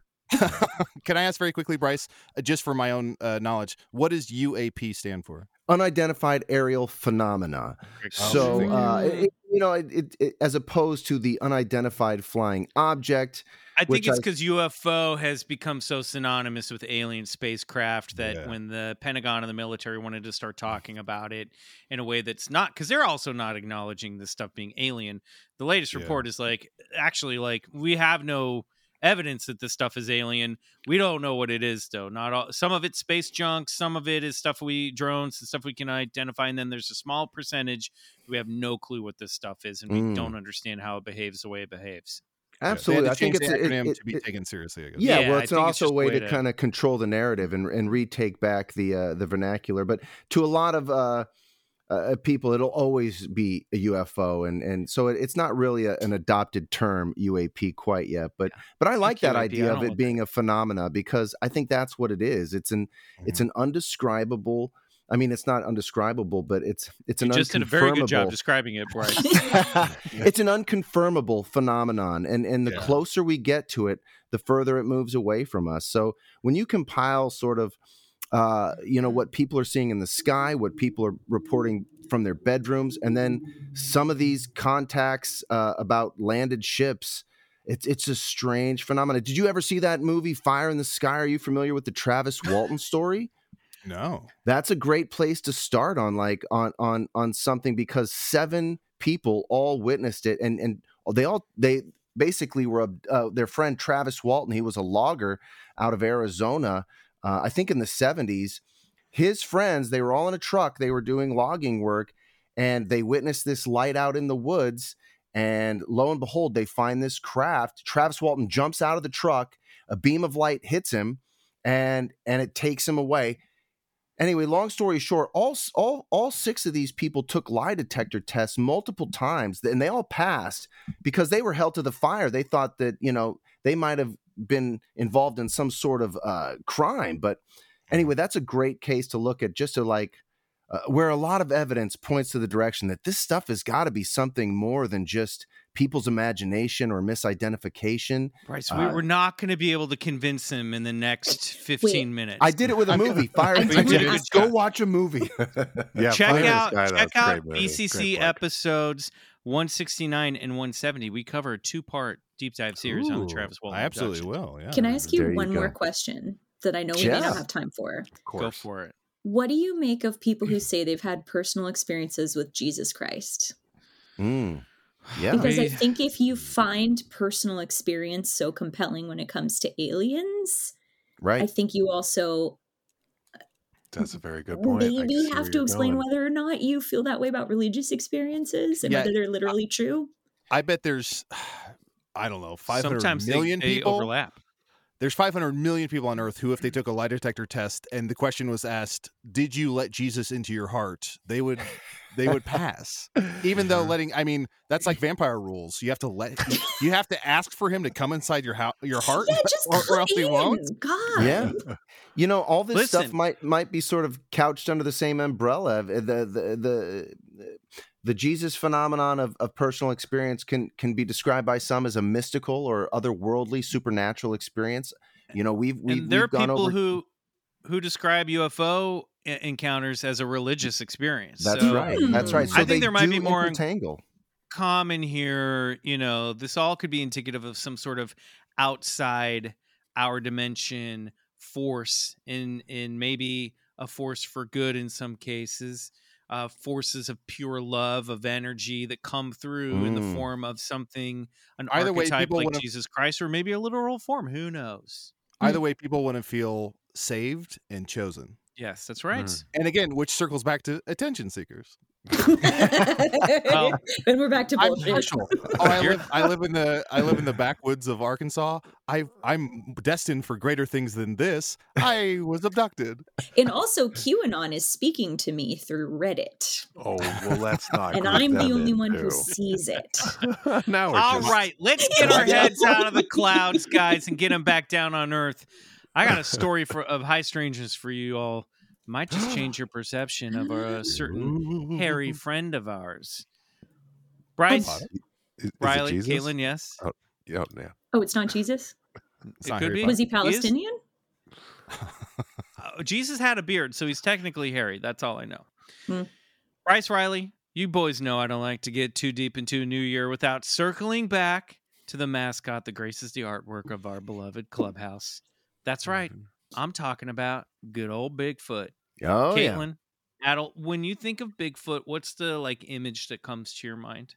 Can I ask very quickly, Bryce, uh, just for my own uh, knowledge, what does U A P stand for? Unidentified aerial phenomena. So, uh, it, you know, it, it, it, as opposed to the unidentified flying object. I think it's because I... U F O has become so synonymous with alien spacecraft that yeah. when the Pentagon and the military wanted to start talking about it in a way that's not, because they're also not acknowledging this stuff being alien. The latest yeah. report is like, actually, like, we have no evidence that this stuff is alien. We don't know what it is, though. Not all, some of it's space junk, some of it is stuff we drones and stuff we can identify, and then there's a small percentage we have no clue what this stuff is, and we mm. don't understand how it behaves the way it behaves. Absolutely, yeah, I think it's the acronym it, it, to be it, taken seriously. I guess. Yeah, yeah, well, it's also it's a way, way to, to kind of control the narrative and and retake back the uh, the vernacular. But to a lot of uh, uh, people, it'll always be a U F O, and and so it, it's not really a, an adopted term U A P quite yet. But yeah. but I like I that U A P, idea of it being that. a phenomena, because I think that's what it is. It's an mm-hmm. it's an undescribable. I mean, it's not undescribable, but it's it's an you just unconfirmable... did a very good job describing it, Bryce. It's an unconfirmable phenomenon, and and the yeah. closer we get to it, the further it moves away from us. So when you compile sort of, uh, you know, what people are seeing in the sky, what people are reporting from their bedrooms, and then some of these contacts uh, about landed ships. It's it's a strange phenomenon. Did you ever see that movie Fire in the Sky? Are you familiar with the Travis Walton story? No, that's a great place to start on, like on, on, on something, because seven people all witnessed it, and, and they all, they basically were, uh, their friend Travis Walton. He was a logger out of Arizona. Uh, I think in the seventies, his friends, they were all in a truck. They were doing logging work, and they witnessed this light out in the woods, and lo and behold, they find this craft. Travis Walton jumps out of the truck, a beam of light hits him, and, and it takes him away. Anyway, long story short, all, all all six of these people took lie detector tests multiple times, and they all passed because they were held to the fire. They thought that, you know, they might have been involved in some sort of uh, crime. But anyway, that's a great case to look at, just to like uh, where a lot of evidence points to the direction that this stuff has got to be something more than just people's imagination or misidentification. Bryce, we uh, were not going to be able to convince him in the next fifteen Wait. minutes. I did it with a movie. Fire in the Sky. Go watch a movie. yeah, check out Sky, check out B C C episodes one sixty-nine and one seventy. We cover a two-part deep dive series Ooh, on the Travis Walton. I absolutely will. Yeah. Can I ask you there one you more question that I know we yeah. may not have time for? Of course. Go for it. What do you make of people who say they've had personal experiences with Jesus Christ? Hmm. Yeah, because I think if you find personal experience so compelling when it comes to aliens, right? I think you also that's a very good point. Maybe have to explain going. whether or not you feel that way about religious experiences and yeah, whether they're literally I, true. I bet there's, I don't know, five hundred million they, they people overlap. There's five hundred million people on Earth who, if they took a lie detector test and the question was asked, did you let Jesus into your heart? They would they would pass, even though letting I mean, that's like vampire rules. You have to let you have to ask for him to come inside your house, your heart yeah, just or, or else he won't. God. Yeah. You know, all this Listen. stuff might might be sort of couched under the same umbrella. The the the the, the Jesus phenomenon of, of personal experience can can be described by some as a mystical or otherworldly supernatural experience. You know, we've we've, and there we've are gone people over... who who describe U F O encounters as a religious experience. That's so, right. That's right. So I think they there might be more entangle. Common here. You know, this all could be indicative of some sort of outside our dimension force, in in maybe a force for good in some cases. Uh, forces of pure love, of energy that come through mm. in the form of something, an Either archetype way, like wanna... Jesus Christ, or maybe a literal form. Who knows? Either mm. way, people want to feel saved and chosen. Yes, that's right. Mm. And again, which circles back to attention seekers. Then we're back to bullshit. Oh, I live, I live in the I live in the backwoods of Arkansas. I I'm destined for greater things than this. I was abducted. And also, QAnon is speaking to me through Reddit. Oh well, that's not. And I'm the only one who sees it. Now we're all just... right. Let's get our heads out of the clouds, guys, and get them back down on Earth. I got a story for of high strangeness for you all. Might just change your perception of a certain hairy friend of ours. Bryce, oh, is, is Riley, Caitlin, yes. Oh, yeah, yeah. Oh, it's not Jesus? It's it not could be. Was he Palestinian? He uh, Jesus had a beard, so he's technically hairy. That's all I know. Hmm. Bryce, Riley, you boys know I don't like to get too deep into a new year without circling back to the mascot that graces the artwork of our beloved clubhouse. That's right. Mm-hmm. I'm talking about good old Bigfoot. Oh, Caitlin, yeah. Adal, when you think of Bigfoot, what's the like image that comes to your mind?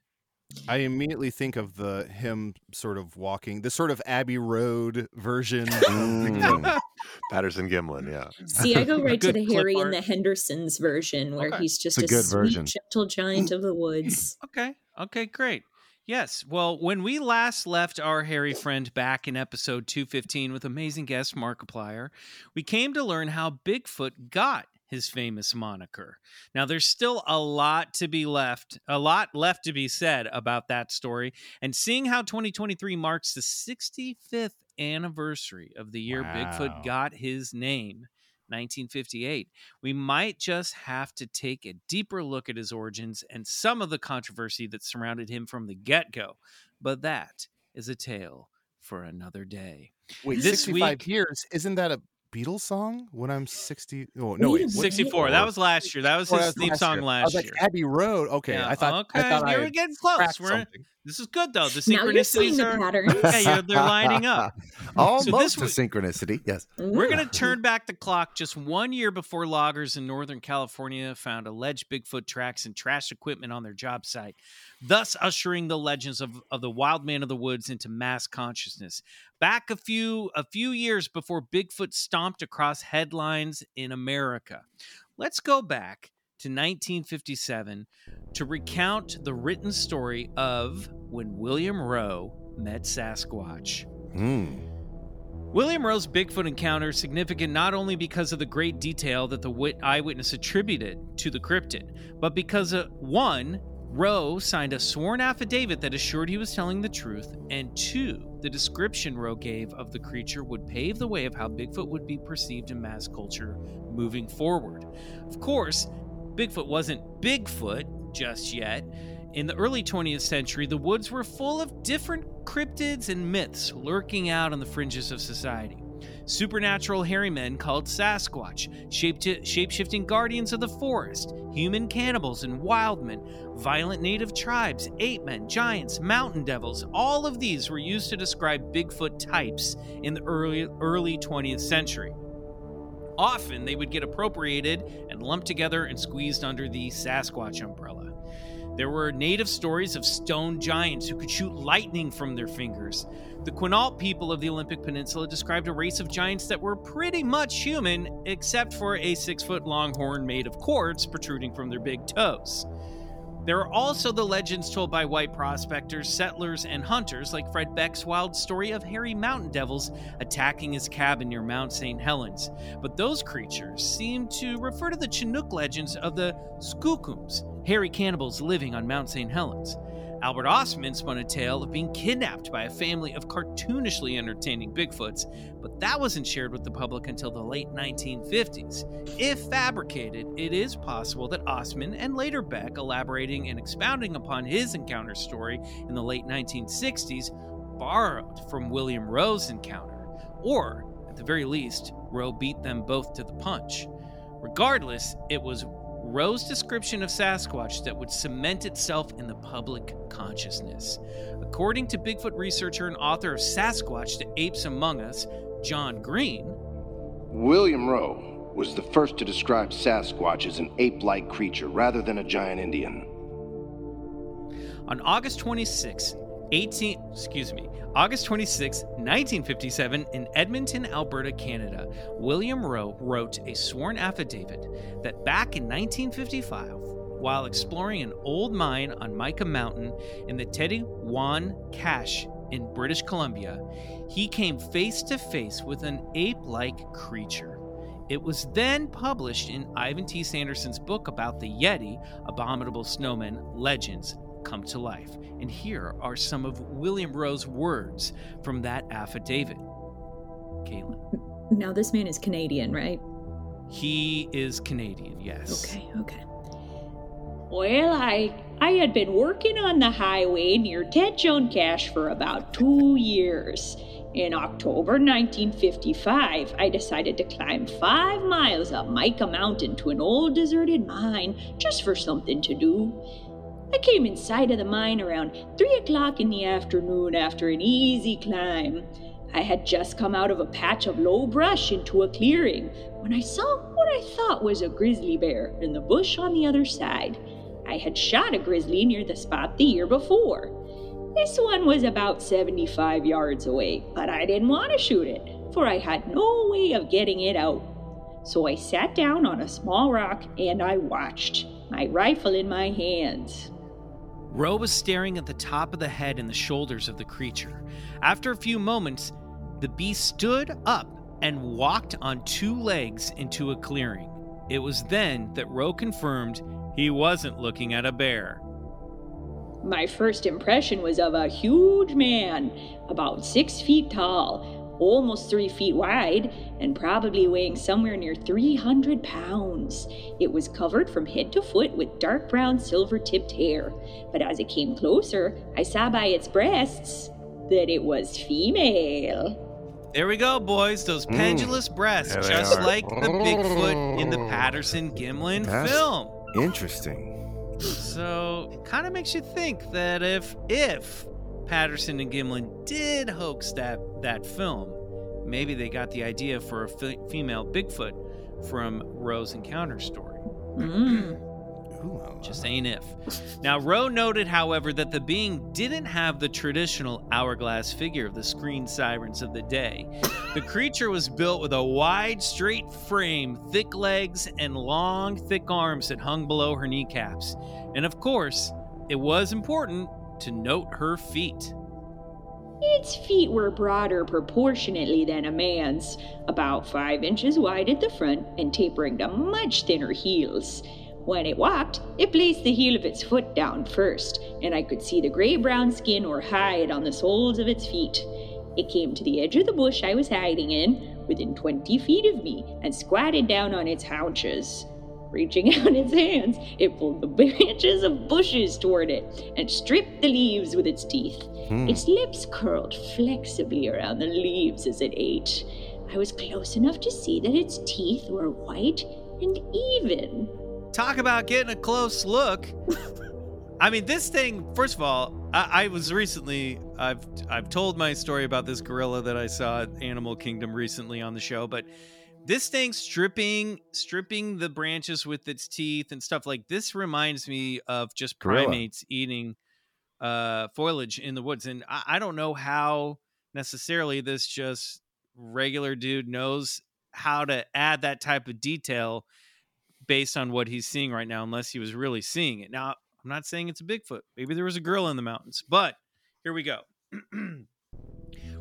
I immediately think of the him sort of walking, the sort of Abbey Road version. Mm. Patterson-Gimlin, yeah. See, I go right to the Harry and the Hendersons version, where okay. he's just it's a, a good sweet, version. gentle giant of the woods. Okay, okay, great. Yes, well, when we last left our hairy friend back in episode two fifteen with amazing guest Markiplier, we came to learn how Bigfoot got his famous moniker. Now, there's still a lot to be left, a lot left to be said about that story, and seeing how twenty twenty-three marks the sixty-fifth anniversary of the year wow. Bigfoot got his name, nineteen fifty-eight, we might just have to take a deeper look at his origins and some of the controversy that surrounded him from the get-go. But that is a tale for another day. Wait, this sixty-five week, years, isn't that a Beatles song? When I'm sixty, oh no, wait, sixty-four. That was last year. That was his theme song last year. I was like, Abbey Road. Okay, yeah, I thought. Okay, I thought here I we're getting close. We're, this is good though. The synchronicities are patterns. Yeah, they're lining up. Almost so this, a synchronicity. Yes, we're gonna turn back the clock just one year before loggers in Northern California found alleged Bigfoot tracks and trash equipment on their job site, thus ushering the legends of, of the wild man of the woods into mass consciousness. Back a few a few years before Bigfoot stomped across headlines in America. Let's go back to nineteen fifty-seven to recount the written story of when William Roe met Sasquatch. Mm. William Roe's Bigfoot encounter is significant not only because of the great detail that the wit- eyewitness attributed to the cryptid, but because of, one, Roe signed a sworn affidavit that assured he was telling the truth, and two, the description Roe gave of the creature would pave the way of how Bigfoot would be perceived in mass culture moving forward. Of course, Bigfoot wasn't Bigfoot just yet. In the early twentieth century, the woods were full of different cryptids and myths lurking out on the fringes of society. Supernatural hairy men called Sasquatch, shape-shifting guardians of the forest, human cannibals and wild men, violent native tribes, ape men, giants, mountain devils, all of these were used to describe Bigfoot types in the early, early twentieth century. Often they would get appropriated and lumped together and squeezed under the Sasquatch umbrella. There were native stories of stone giants who could shoot lightning from their fingers. The Quinault people of the Olympic Peninsula described a race of giants that were pretty much human, except for a six-foot-long horn made of quartz protruding from their big toes. There are also the legends told by white prospectors, settlers, and hunters, like Fred Beck's wild story of hairy mountain devils attacking his cabin near Mount Saint Helens. But those creatures seem to refer to the Chinook legends of the Skookums, hairy cannibals living on Mount Saint Helens. Albert Ostman spun a tale of being kidnapped by a family of cartoonishly entertaining Bigfoots, but that wasn't shared with the public until the late nineteen fifties. If fabricated, it is possible that Ostman and later Beck, elaborating and expounding upon his encounter story in the late nineteen sixties, borrowed from William Roe's encounter, or, at the very least, Roe beat them both to the punch. Regardless, it was Roe's description of Sasquatch that would cement itself in the public consciousness. According to Bigfoot researcher and author of Sasquatch, The Apes Among Us, John Green, William Roe was the first to describe Sasquatch as an ape-like creature rather than a giant Indian. On August twenty-sixth, eighteen, excuse me, August twenty-sixth, nineteen fifty-seven, in Edmonton, Alberta, Canada, William Roe wrote a sworn affidavit that back in nineteen fifty-five, while exploring an old mine on Mica Mountain in the Tête Jaune Cache in British Columbia, he came face to face with an ape-like creature. It was then published in Ivan T. Sanderson's book about the Yeti, Abominable Snowman Legends Come to Life. And here are some of William Roe's words from that affidavit. Caitlin. Now, this man is Canadian, right? He is Canadian, yes. Okay, okay. Well, I I had been working on the highway near Tête Jaune Cache for about two years. In October nineteen fifty-five, I decided to climb five miles up Mica Mountain to an old deserted mine just for something to do. I came inside of the mine around three o'clock in the afternoon after an easy climb. I had just come out of a patch of low brush into a clearing when I saw what I thought was a grizzly bear in the bush on the other side. I had shot a grizzly near the spot the year before. This one was about seventy-five yards away, but I didn't want to shoot it, for I had no way of getting it out. So I sat down on a small rock and I watched, my rifle in my hands. Roe was staring at the top of the head and the shoulders of the creature. After a few moments, the beast stood up and walked on two legs into a clearing. It was then that Roe confirmed he wasn't looking at a bear. My first impression was of a huge man, about six feet tall, almost three feet wide, and probably weighing somewhere near three hundred pounds. It was covered from head to foot with dark brown silver-tipped hair, but as it came closer, I saw by its breasts that it was female. There we go, boys. Those pendulous mm, breasts, just are. Like the Bigfoot in the Patterson-Gimlin That's film. Interesting. So it kind of makes you think that if if Patterson and Gimlin did hoax that, that film, maybe they got the idea for a f- female Bigfoot from Roe's encounter story. Mm. Just ain't if. Now, Roe noted, however, that the being didn't have the traditional hourglass figure of the screen sirens of the day. The creature was built with a wide, straight frame, thick legs, and long, thick arms that hung below her kneecaps. And of course, it was important to note her feet. Its feet were broader proportionately than a man's, about five inches wide at the front and tapering to much thinner heels. When it walked, it placed the heel of its foot down first, and I could see the gray-brown skin or hide on the soles of its feet. It came to the edge of the bush I was hiding in, within twenty feet of me, and squatted down on its haunches. Reaching out its hands, it pulled the branches of bushes toward it and stripped the leaves with its teeth. Hmm. Its lips curled flexibly around the leaves as it ate. I was close enough to see that its teeth were white and even. Talk about getting a close look. I mean, this thing, first of all, I, I was recently, I've I've told my story about this gorilla that I saw at Animal Kingdom recently on the show, but this thing stripping stripping the branches with its teeth and stuff like this reminds me of just primates gorilla. eating uh, foliage in the woods. And I, I don't know how necessarily this just regular dude knows how to add that type of detail based on what he's seeing right now, unless he was really seeing it. Now, I'm not saying it's a Bigfoot. Maybe there was a gorilla in the mountains, but here we go.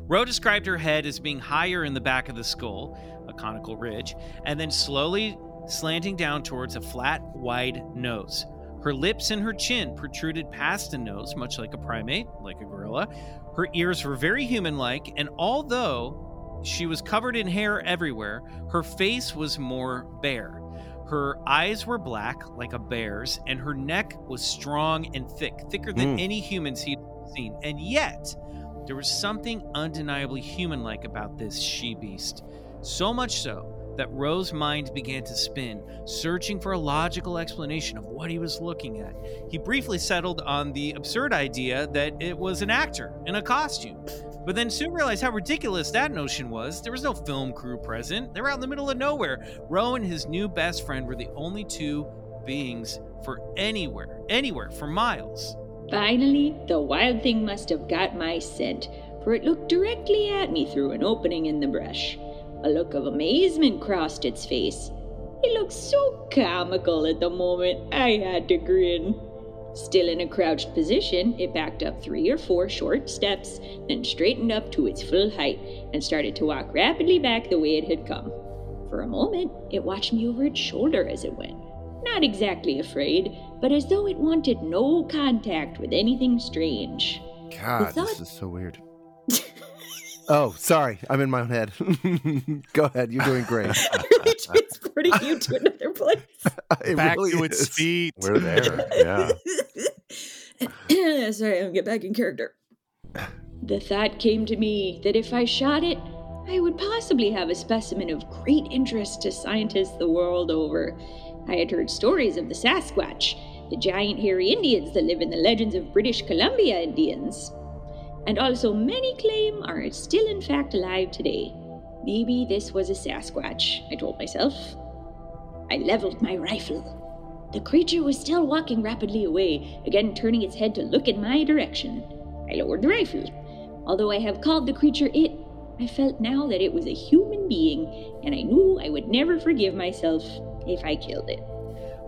Roe described her head as being higher in the back of the skull, a conical ridge, and then slowly slanting down towards a flat, wide nose. Her lips and her chin protruded past the nose, much like a primate, like a gorilla. Her ears were very human-like, and although she was covered in hair everywhere, her face was more bare. Her eyes were black, like a bear's, and her neck was strong and thick, thicker than mm. any humans he'd seen. And yet, there was something undeniably human-like about this she-beast. So much so that Roe's mind began to spin, searching for a logical explanation of what he was looking at. He briefly settled on the absurd idea that it was an actor in a costume, but then soon realized how ridiculous that notion was. There was no film crew present. They were out in the middle of nowhere. Roe and his new best friend were the only two beings for anywhere, anywhere, for miles. Finally, the wild thing must have got my scent, for it looked directly at me through an opening in the brush. A look of amazement crossed its face. It looked looks so comical at the moment, I had to grin. Still in a crouched position, it backed up three or four short steps, then straightened up to its full height and started to walk rapidly back the way it had come. For a moment, it watched me over its shoulder as it went, not exactly afraid, but as though it wanted no contact with anything strange. God, thought- this is so weird. Oh, sorry. I'm in my own head. Go ahead. You're doing great. Which transported you to another place. It back really to is. Its feet. We're there. Yeah. Sorry, I'm get back in character. The thought came to me that if I shot it, I would possibly have a specimen of great interest to scientists the world over. I had heard stories of the Sasquatch, the giant hairy Indians that live in the legends of British Columbia Indians. And also many claim are still in fact alive today. Maybe this was a Sasquatch, I told myself. I leveled my rifle. The creature was still walking rapidly away, again turning its head to look in my direction. I lowered the rifle. Although I have called the creature it, I felt now that it was a human being, and I knew I would never forgive myself if I killed it.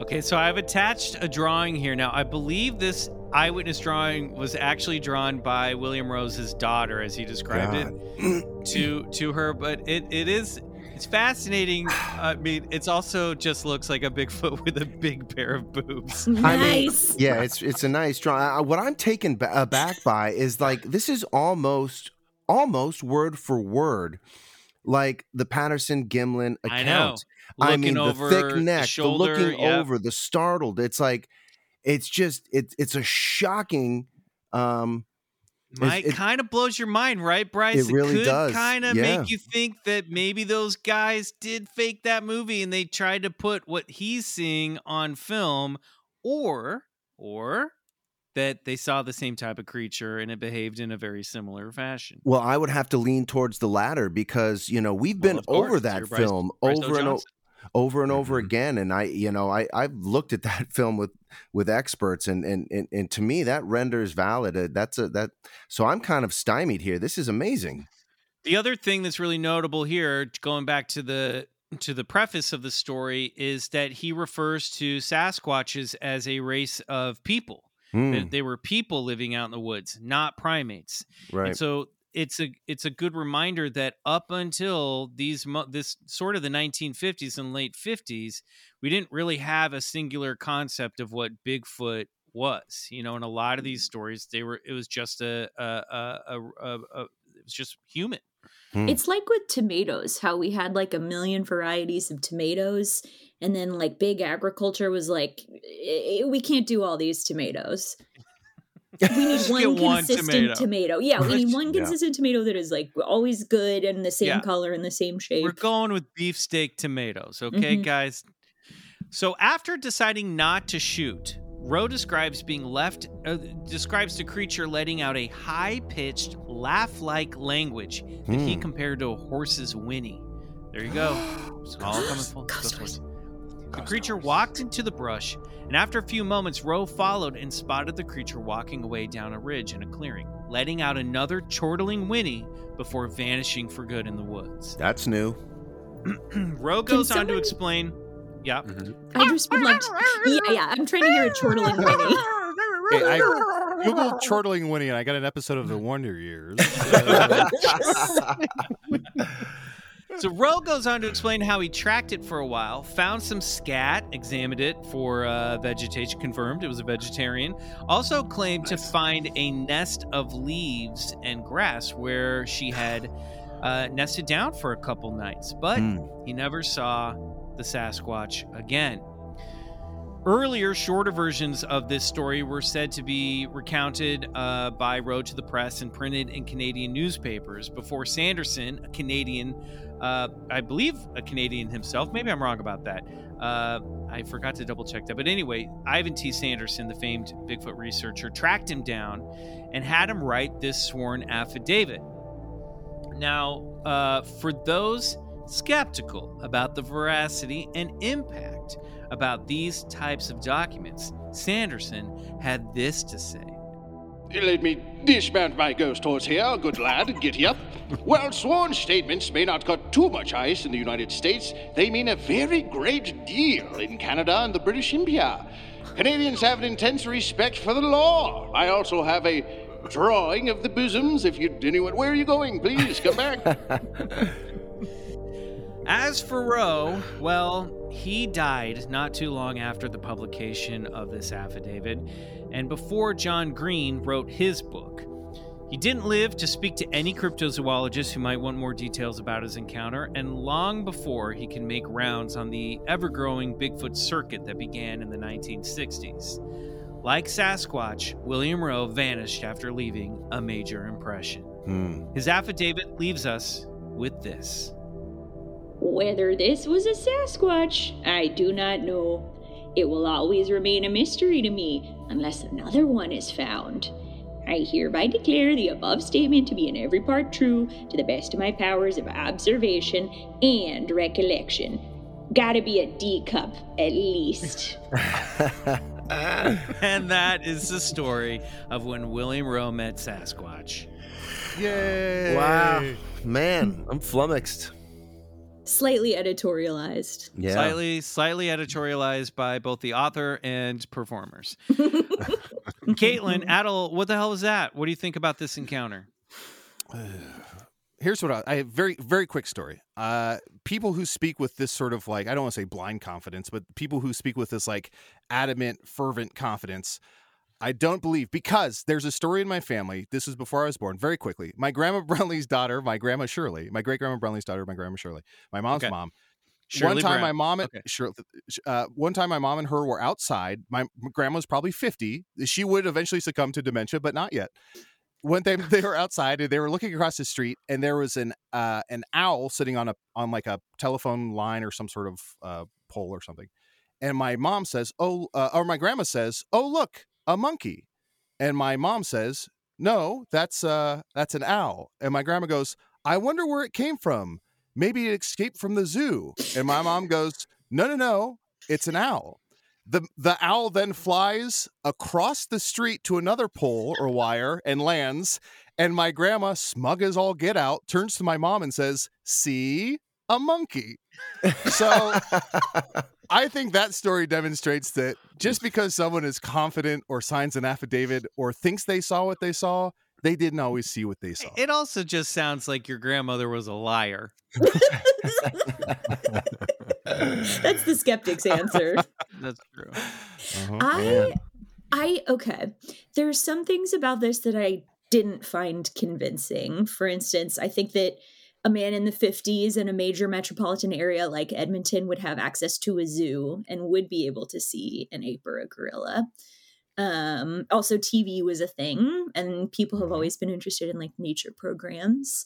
Okay, so I've attached a drawing here. Now, I believe this eyewitness drawing was actually drawn by William Rose's daughter, as he described God. it to to her. But it, it is it's fascinating. I mean, it's also just looks like a Bigfoot with a big pair of boobs. Nice. I mean, yeah, it's it's a nice drawing. What I'm taken aback by is like this is almost almost word for word like the Patterson-Gimlin account. I know. Looking I mean, over the thick neck, the, shoulder, the looking yeah. over, the startled. It's like. It's just, it's it's a shocking... Um, it kind of blows your mind, right, Bryce? It really does. It could does. kind of yeah. make you think that maybe those guys did fake that movie and they tried to put what he's seeing on film, or or that they saw the same type of creature and it behaved in a very similar fashion. Well, I would have to lean towards the latter because, you know, we've been well, over course. that Bryce, film Bryce over and over. over and over mm-hmm. again. And I, you know, I, I've looked at that film with, with experts and, and, and, and to me that renders valid. Uh, that's a, that, so I'm kind of stymied here. This is amazing. The other thing that's really notable here, going back to the, to the preface of the story, is that he refers to Sasquatches as a race of people. Mm. That they were people living out in the woods, not primates. Right. And so It's a it's a good reminder that up until these this sort of the nineteen fifties and late fifties, we didn't really have a singular concept of what Bigfoot was. You know, in a lot of these stories, they were it was just a a a, a, a it was just human. Hmm. It's like with tomatoes, how we had like a million varieties of tomatoes, and then like big agriculture was like, we can't do all these tomatoes. We need one consistent one tomato. tomato. Yeah, we need one consistent yeah. tomato that is like always good and the same yeah. color and the same shape. We're going with beefsteak tomatoes, okay, mm-hmm. guys? So after deciding not to shoot, Roe describes being left, uh, describes the creature letting out a high-pitched, laugh-like language mm. that he compared to a horse's whinny. There you go. It's all coming full. Ghost horse. The creature walked into the brush, and after a few moments, Roe followed and spotted the creature walking away down a ridge in a clearing, letting out another chortling whinny before vanishing for good in the woods. That's new. Roe goes someone... on to explain... Yeah. Mm-hmm. I just would like to... Yeah, yeah, I'm trying to hear a chortling whinny. Hey, I googled chortling whinny, and I got an episode of The Wonder Years. So... So Roe goes on to explain how he tracked it for a while, found some scat, examined it for uh, vegetation, confirmed it was a vegetarian, also claimed nice. to find a nest of leaves and grass where she had uh, nested down for a couple nights, but mm. he never saw the Sasquatch again. Earlier, shorter versions of this story were said to be recounted uh, by Roe to the press and printed in Canadian newspapers before Sanderson, a Canadian, uh, I believe a Canadian himself, maybe I'm wrong about that. Uh, I forgot to double check that. But anyway, Ivan T. Sanderson, the famed Bigfoot researcher, tracked him down and had him write this sworn affidavit. Now, uh, for those skeptical about the veracity and impact about these types of documents, Sanderson had this to say. Let me dismount my ghost horse here, good lad. Giddy up. While sworn statements may not cut too much ice in the United States, they mean a very great deal in Canada and the British Empire. Canadians have an intense respect for the law. I also have a drawing of the bosoms. If you anyone, where are you going? Please come back. As for Roe, well, he died not too long after the publication of this affidavit, and before John Green wrote his book. He didn't live to speak to any cryptozoologists who might want more details about his encounter, and long before he can make rounds on the ever-growing Bigfoot circuit that began in the nineteen sixties. Like Sasquatch, William Roe vanished after leaving a major impression. Hmm. His affidavit leaves us with this. Whether this was a Sasquatch, I do not know. It will always remain a mystery to me unless another one is found. I hereby declare the above statement to be in every part true to the best of my powers of observation and recollection. Gotta be a D cup, at least. And that is the story of when William Roe met Sasquatch. Yay! Wow. Man, I'm flummoxed. Slightly editorialized. Yeah. Slightly, slightly editorialized by both the author and performers. Caitlin, Adal, what the hell was that? What do you think about this encounter? Uh, here's what I, I have very, very quick story. Uh, people who speak with this sort of like, I don't want to say blind confidence, but people who speak with this like adamant, fervent confidence, I don't believe, because there's a story in my family. This was before I was born. Very quickly. My grandma Brownlee's daughter, my grandma Shirley, my great grandma Brownlee's daughter, my grandma Shirley, my mom's okay. mom. Shirley one time Brown. my mom and okay. Shirley, uh, one time my mom and her were outside. My grandma's probably fifty. She would eventually succumb to dementia, but not yet. When they they were outside and they were looking across the street, and there was an uh, an owl sitting on a on like a telephone line or some sort of uh, pole or something. And my mom says, "Oh," uh, or my grandma says, "Oh, look. A monkey." And my mom says, "No, that's uh that's an owl." And my grandma goes, "I wonder where it came from. Maybe it escaped from the zoo." And my mom goes, no no no "It's an owl." The the owl then flies across the street to another pole or wire and lands, and my grandma, smug as all get out, turns to my mom and says, "See, a monkey." So I think that story demonstrates that just because someone is confident or signs an affidavit or thinks they saw what they saw, they didn't always see what they saw. It also just sounds like your grandmother was a liar. That's the skeptic's answer. That's true. Uh-huh. I, I, okay. There's some things about this that I didn't find convincing. For instance, I think that a man in the fifties in a major metropolitan area like Edmonton would have access to a zoo and would be able to see an ape or a gorilla. Um, also, T V was a thing, and people have always been interested in like nature programs.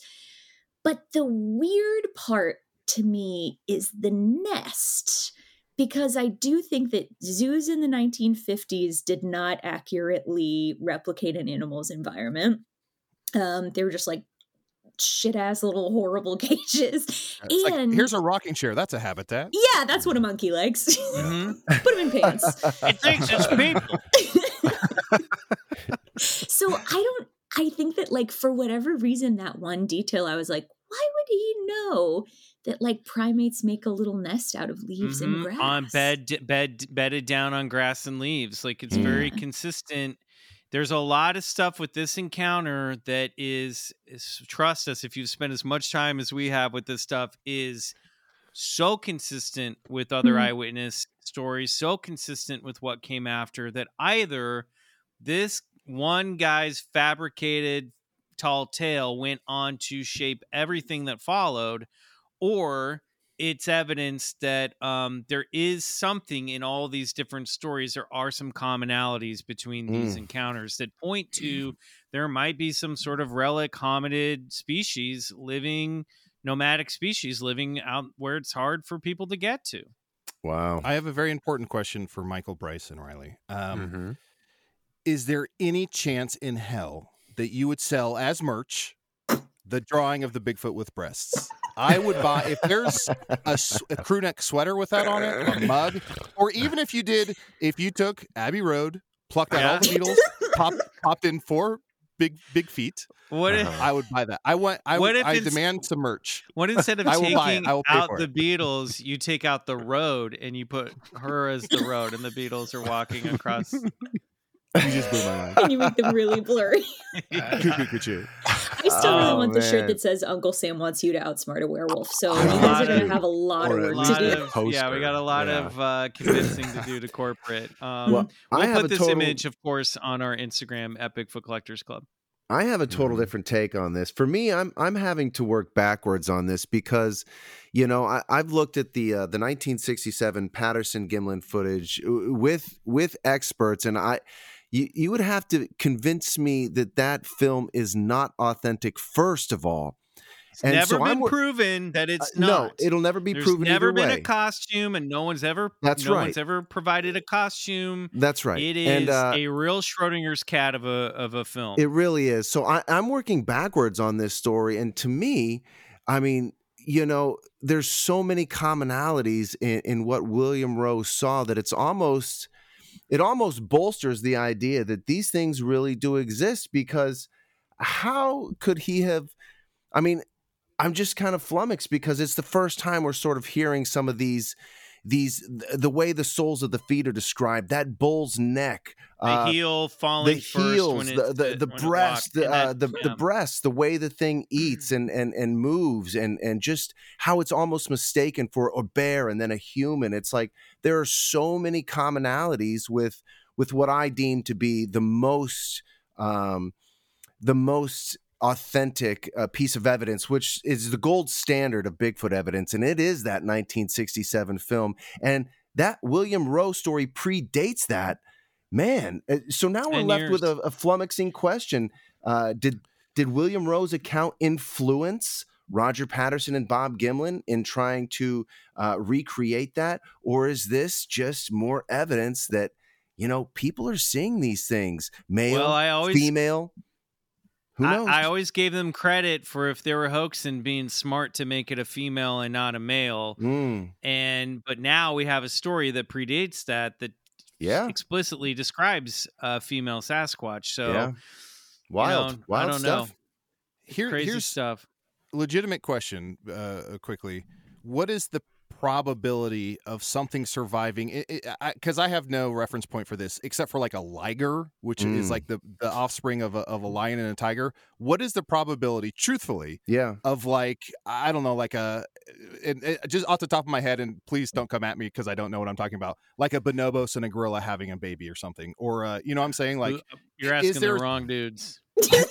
But the weird part to me is the nest, because I do think that zoos in the nineteen fifties did not accurately replicate an animal's environment. Um, they were just like shit ass little horrible cages. It's and like, here's a rocking chair. That's a habitat. Yeah, that's what a monkey likes. Mm-hmm. Put him in pants. It thinks it's people. So I don't. I think that like for whatever reason, that one detail, I was like, why would he know that like primates make a little nest out of leaves mm-hmm. and grass on bed bed bedded down on grass and leaves? Like it's yeah. very consistent. There's a lot of stuff with this encounter that is, is, trust us, if you've spent as much time as we have with this stuff, is so consistent with other mm-hmm. eyewitness stories, so consistent with what came after, that either this one guy's fabricated tall tale went on to shape everything that followed, or it's evidence that um, there is something in all these different stories. There are some commonalities between mm. these encounters that point to there might be some sort of relic hominid species living, nomadic species living out where it's hard for people to get to. Wow. I have a very important question for Michael, Bryce, and Riley. Um, mm-hmm. Is there any chance in hell that you would sell as merch the drawing of the Bigfoot with breasts? I would buy, if there's a, a crew neck sweater with that on it, a mug, or even if you did, if you took Abbey Road, plucked out yeah. all the beetles, popped, popped in four big big feet. What if, I would buy that. I want. I would. I demand some merch. What instead of taking out the Beatles, you take out the road and you put her as the road, and the Beatles are walking across. You just blew my mind. And you make them really blurry. I still really oh, want the shirt that says Uncle Sam wants you to outsmart a werewolf. So you guys are going to have a lot of work lot to do. Of, yeah, we got a lot yeah. of uh, convincing to do to corporate. Um, well, we'll I put this total... image, of course, on our Instagram at Bigfoot Collectors Club. I have a total mm-hmm. different take on this. For me, I'm I'm having to work backwards on this because, you know, I, I've looked at the uh, the nineteen sixty-seven Patterson-Gimlin footage with with experts, and I. You, you would have to convince me that that film is not authentic, first of all. It's and never so been I'm, proven that it's uh, not. No, it'll never be There's proven either way. There's never been a costume, and no one's ever That's no right. one's ever provided a costume. That's right. It is and, uh, a real Schrodinger's cat of a of a film. It really is. So I, I'm working backwards on this story, and to me, I mean, you know, there's so many commonalities in, in what William Roe saw that it's almost... It almost bolsters the idea that these things really do exist, because how could he have, I mean, I'm just kind of flummoxed because it's the first time we're sort of hearing some of these, these, the way the soles of the feet are described, that bull's neck, the uh, heel falling the first heels, when the, the, the when breast, the, uh, the, yeah. the breast, the way the thing eats and, and, and moves and, and just how it's almost mistaken for a bear and then a human. It's like, there are so many commonalities with, with what I deem to be the most, um, the most authentic uh, piece of evidence, which is the gold standard of Bigfoot evidence. And it is that nineteen sixty-seven film. And that William Roe story predates that. Man, so now we're left years. with a, a flummoxing question. Uh, did did William Roe's account influence Roger Patterson and Bob Gimlin in trying to uh, recreate that? Or is this just more evidence that, you know, people are seeing these things? Male, well, I always, female, who knows? I, I always gave them credit for, if they were hoaxing, being smart to make it a female and not a male. Mm. And But now we have a story that predates that, that Yeah, explicitly describes a uh, female Sasquatch. So, yeah. wild, you know, wild I don't stuff. know. Here, Crazy here's stuff. Legitimate question, uh, quickly. What is the probability of something surviving? Because I, I have no reference point for this, except for like a liger, which mm. is like the, the offspring of a, of a lion and a tiger. What is the probability, truthfully, yeah, of like, I don't know, like a, and, and just off the top of my head, and please don't come at me because I don't know what I'm talking about, like a bonobos and a gorilla having a baby or something, or uh, you know what I'm saying? Like, you're asking is there, the wrong dudes.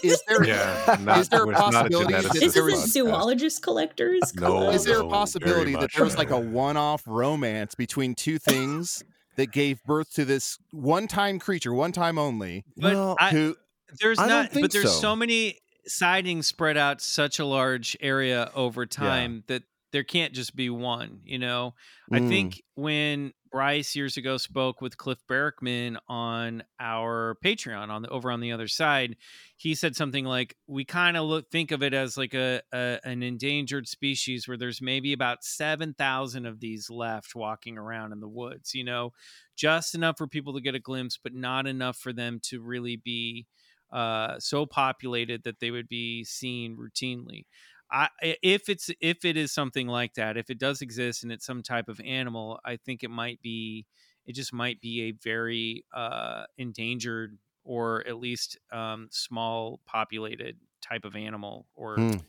Is there, yeah, not, is there a possibility a that this there is zoologist collectors? No, is there a possibility no, that there was like a one-off romance between two things that gave birth to this one-time creature, one time only? But well, who, I, there's I not. But there's so. so many sightings spread out such a large area over time yeah. that there can't just be one. You know, mm. I think when Bryce years ago spoke with Cliff Berrickman on our Patreon on the over on the other side, he said something like, we kind of look think of it as like a, a an endangered species where there's maybe about seven thousand of these left walking around in the woods, you know, just enough for people to get a glimpse, but not enough for them to really be uh, so populated that they would be seen routinely. I, if it's if it is something like that, if it does exist and it's some type of animal, I think it might be it just might be a very uh, endangered or at least um, small populated type of animal or mm.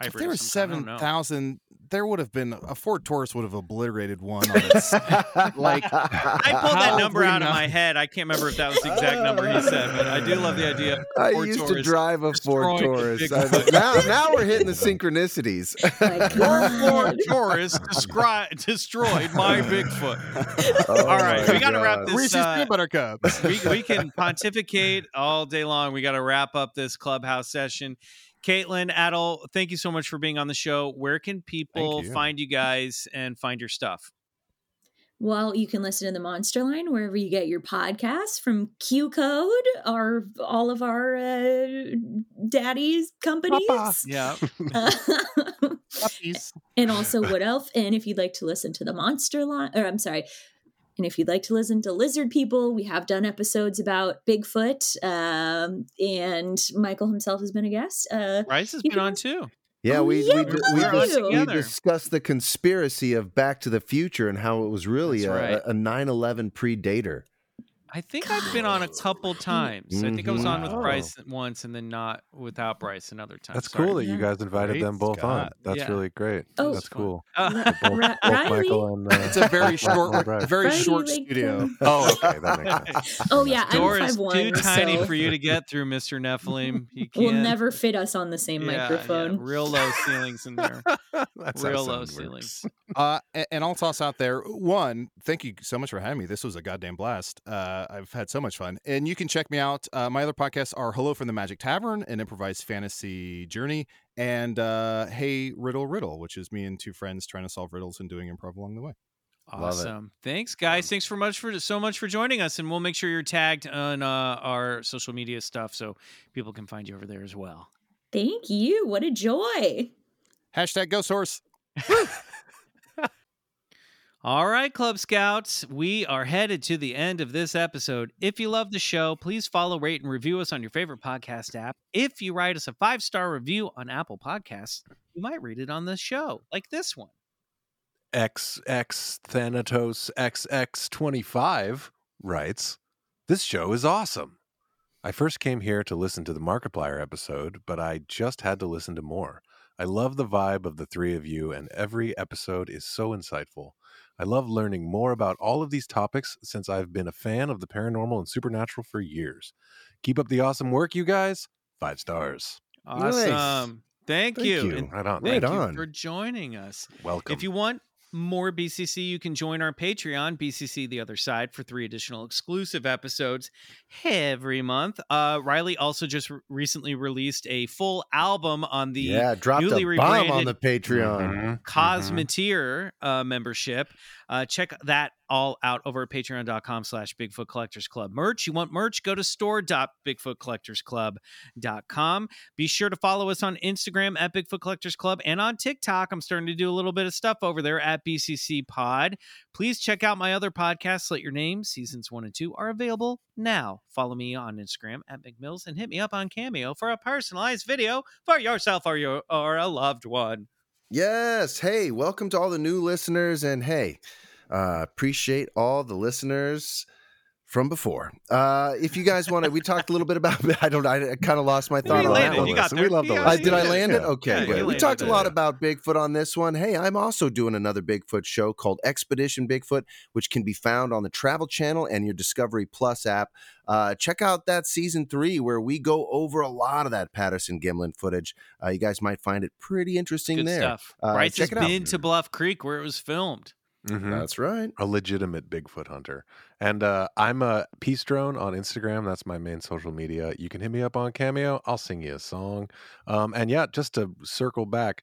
hybrid. If there were seven thousand, there would have been a Ford Taurus would have obliterated one. On its, like I pulled that number out of my head. I can't remember if that was the exact number he said, but I do love the idea. Of I Ford used Taurus to drive a Ford Taurus. I, now, now we're hitting the synchronicities. Your Ford Taurus descri- destroyed my Bigfoot. Oh, all right, we got to wrap this. Reese's uh, peanut butter cups. We, we can pontificate all day long. We got to wrap up this clubhouse session. Caitlin, Adal, thank you so much for being on the show. Where can people you. find you guys and find your stuff? Well, you can listen to the Monster Line wherever you get your podcasts from Q Code or all of our uh, daddy's companies. Papa. Yeah. Uh, and also Wood Elf. And if you'd like to listen to the Monster Line, or I'm sorry, And if you'd like to listen to Lizard People, we have done episodes about Bigfoot, um, and Michael himself has been a guest. Uh, Bryce has been can- on too. Yeah, we yeah, we, we, we, we discussed the conspiracy of Back to the Future and how it was really a, right. a nine eleven predator. I think God. I've been on a couple times. Mm-hmm. I think I was on with Bryce once and then not without Bryce another time. That's Sorry. cool that yeah. you guys invited great them both Scott. on. That's yeah. really great. Oh, that's cool. Uh, both, both Michael and, uh, it's a very short, very Riley short studio. Them. Oh, okay, that makes sense. Oh yeah, the door I'm is too tiny so. for you to get through, Mister Nephilim. He can't. We'll never fit us on the same yeah, microphone. Yeah. Real low ceilings in there. That's Real low ceilings. Uh, and, and I'll toss out there one. Thank you so much for having me. This was a goddamn blast. Uh, I've had so much fun, and you can check me out. Uh, my other podcasts are Hello from the Magic Tavern, an improvised fantasy journey, and uh, Hey Riddle Riddle, which is me and two friends trying to solve riddles and doing improv along the way. Awesome. Thanks, guys. Thanks for much for so much for joining us, and we'll make sure you're tagged on uh, our social media stuff so people can find you over there as well. Thank you. What a joy. Hashtag Ghost Horse. All right, Club Scouts, we are headed to the end of this episode. If you love the show, please follow, rate, and review us on your favorite podcast app. If you write us a five-star review on Apple Podcasts, you might read it on this show, like this one. X X Thanatos X X twenty-five writes, "This show is awesome. I first came here to listen to the Markiplier episode, but I just had to listen to more. I love the vibe of the three of you, and every episode is so insightful. I love learning more about all of these topics since I've been a fan of the paranormal and supernatural for years. Keep up the awesome work, you guys. Five stars." Awesome. Nice. Thank, thank you. you. And right on. Thank right you on. for joining us. Welcome. If you want more B C C, you can join our Patreon, B C C The Other Side, for three additional exclusive episodes every month. Uh, Riley also just re- recently released a full album on the yeah, dropped newly a bomb on the Patreon Cosmeteer mm-hmm. uh, membership. Uh, check that all out over at patreon dot com slash Bigfoot Collectors Club merch. You want merch? Go to store dot Bigfoot Collectors Club dot com. Be sure to follow us on Instagram at Bigfoot Collectors Club and on TikTok. I'm starting to do a little bit of stuff over there at B C C Pod. Please check out my other podcasts. Let Your Name seasons one and two are available now. Follow me on Instagram at McMills and hit me up on Cameo for a personalized video for yourself or your or a loved one. Yes. Hey, welcome to all the new listeners. And hey, uh, appreciate all the listeners from before. Uh, if you guys want to, we talked a little bit about, I don't I, I kind of lost my thought on that one. So we love the list. Uh, did I land it? Okay. Yeah, we talked a lot about Bigfoot on this one. Hey, I'm also doing another Bigfoot show called Expedition Bigfoot, which can be found on the Travel Channel and your Discovery Plus app. Uh, check out that season three where we go over a lot of that Patterson-Gimlin footage. Uh, you guys might find it pretty interesting. Good there. Stuff. Uh, Bryce has been out. to Bluff Creek where it was filmed. Mm-hmm. That's right. A legitimate Bigfoot hunter. And uh, I'm a Peace Drone on Instagram. That's my main social media. You can hit me up on Cameo. I'll sing you a song. Um, and yeah, just to circle back,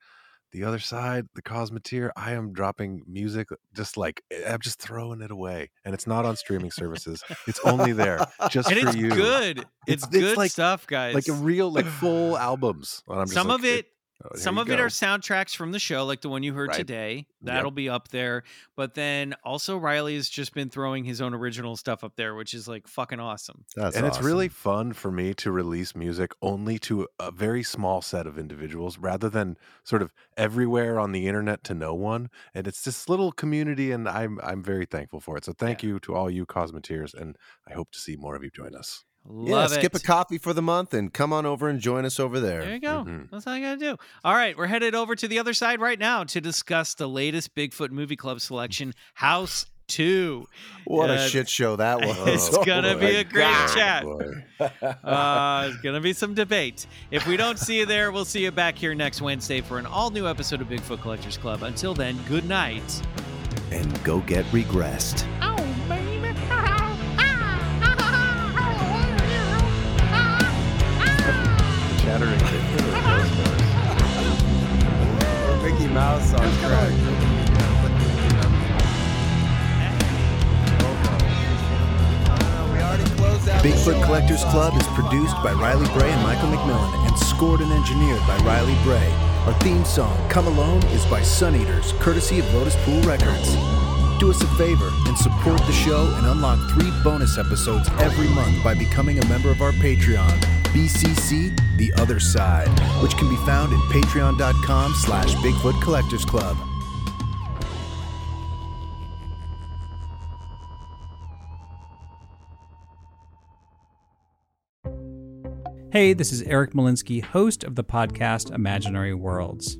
The Other Side, the Cosmeteer, I am dropping music just like, I'm just throwing it away. And it's not on streaming services. It's only there just and for it's you. It's good. It's, it's good it's like, stuff, guys. Like a real, like full albums. And I'm just Some like, of it. it Oh, Some of go. it are soundtracks from the show, like the one you heard right. today. That'll yep. be up there. But then also Riley has just been throwing his own original stuff up there, which is like fucking awesome. That's and awesome. It's really fun for me to release music only to a very small set of individuals rather than sort of everywhere on the internet to no one. And it's this little community, and I'm I'm very thankful for it. So thank yeah. you to all you Cosmeteers, and I hope to see more of you join us. Love yeah, skip it. a coffee for the month and come on over and join us over there. There you go. Mm-hmm. That's all you got to do. All right, we're headed over to The Other Side right now to discuss the latest Bigfoot Movie Club selection, House two. What uh, a shit show that was. It's oh, going to be a great God, chat. uh, it's going to be some debate. If we don't see you there, we'll see you back here next Wednesday for an all-new episode of Bigfoot Collectors Club. Until then, good night. And go get regressed. Oh, baby. Mickey Mouse on crack. Bigfoot Collectors Club is produced by Riley Bray and Michael McMillan and scored and engineered by Riley Bray. Our theme song, Come Alone, is by Sun Eaters, courtesy of Lotus Pool Records. do us a favor and support the show and unlock three bonus episodes every month by becoming a member of our Patreon, B C C The Other Side, which can be found at patreon.com slash Bigfoot Collectors Club. Hey, this is Eric Malinsky, host of the podcast Imaginary Worlds.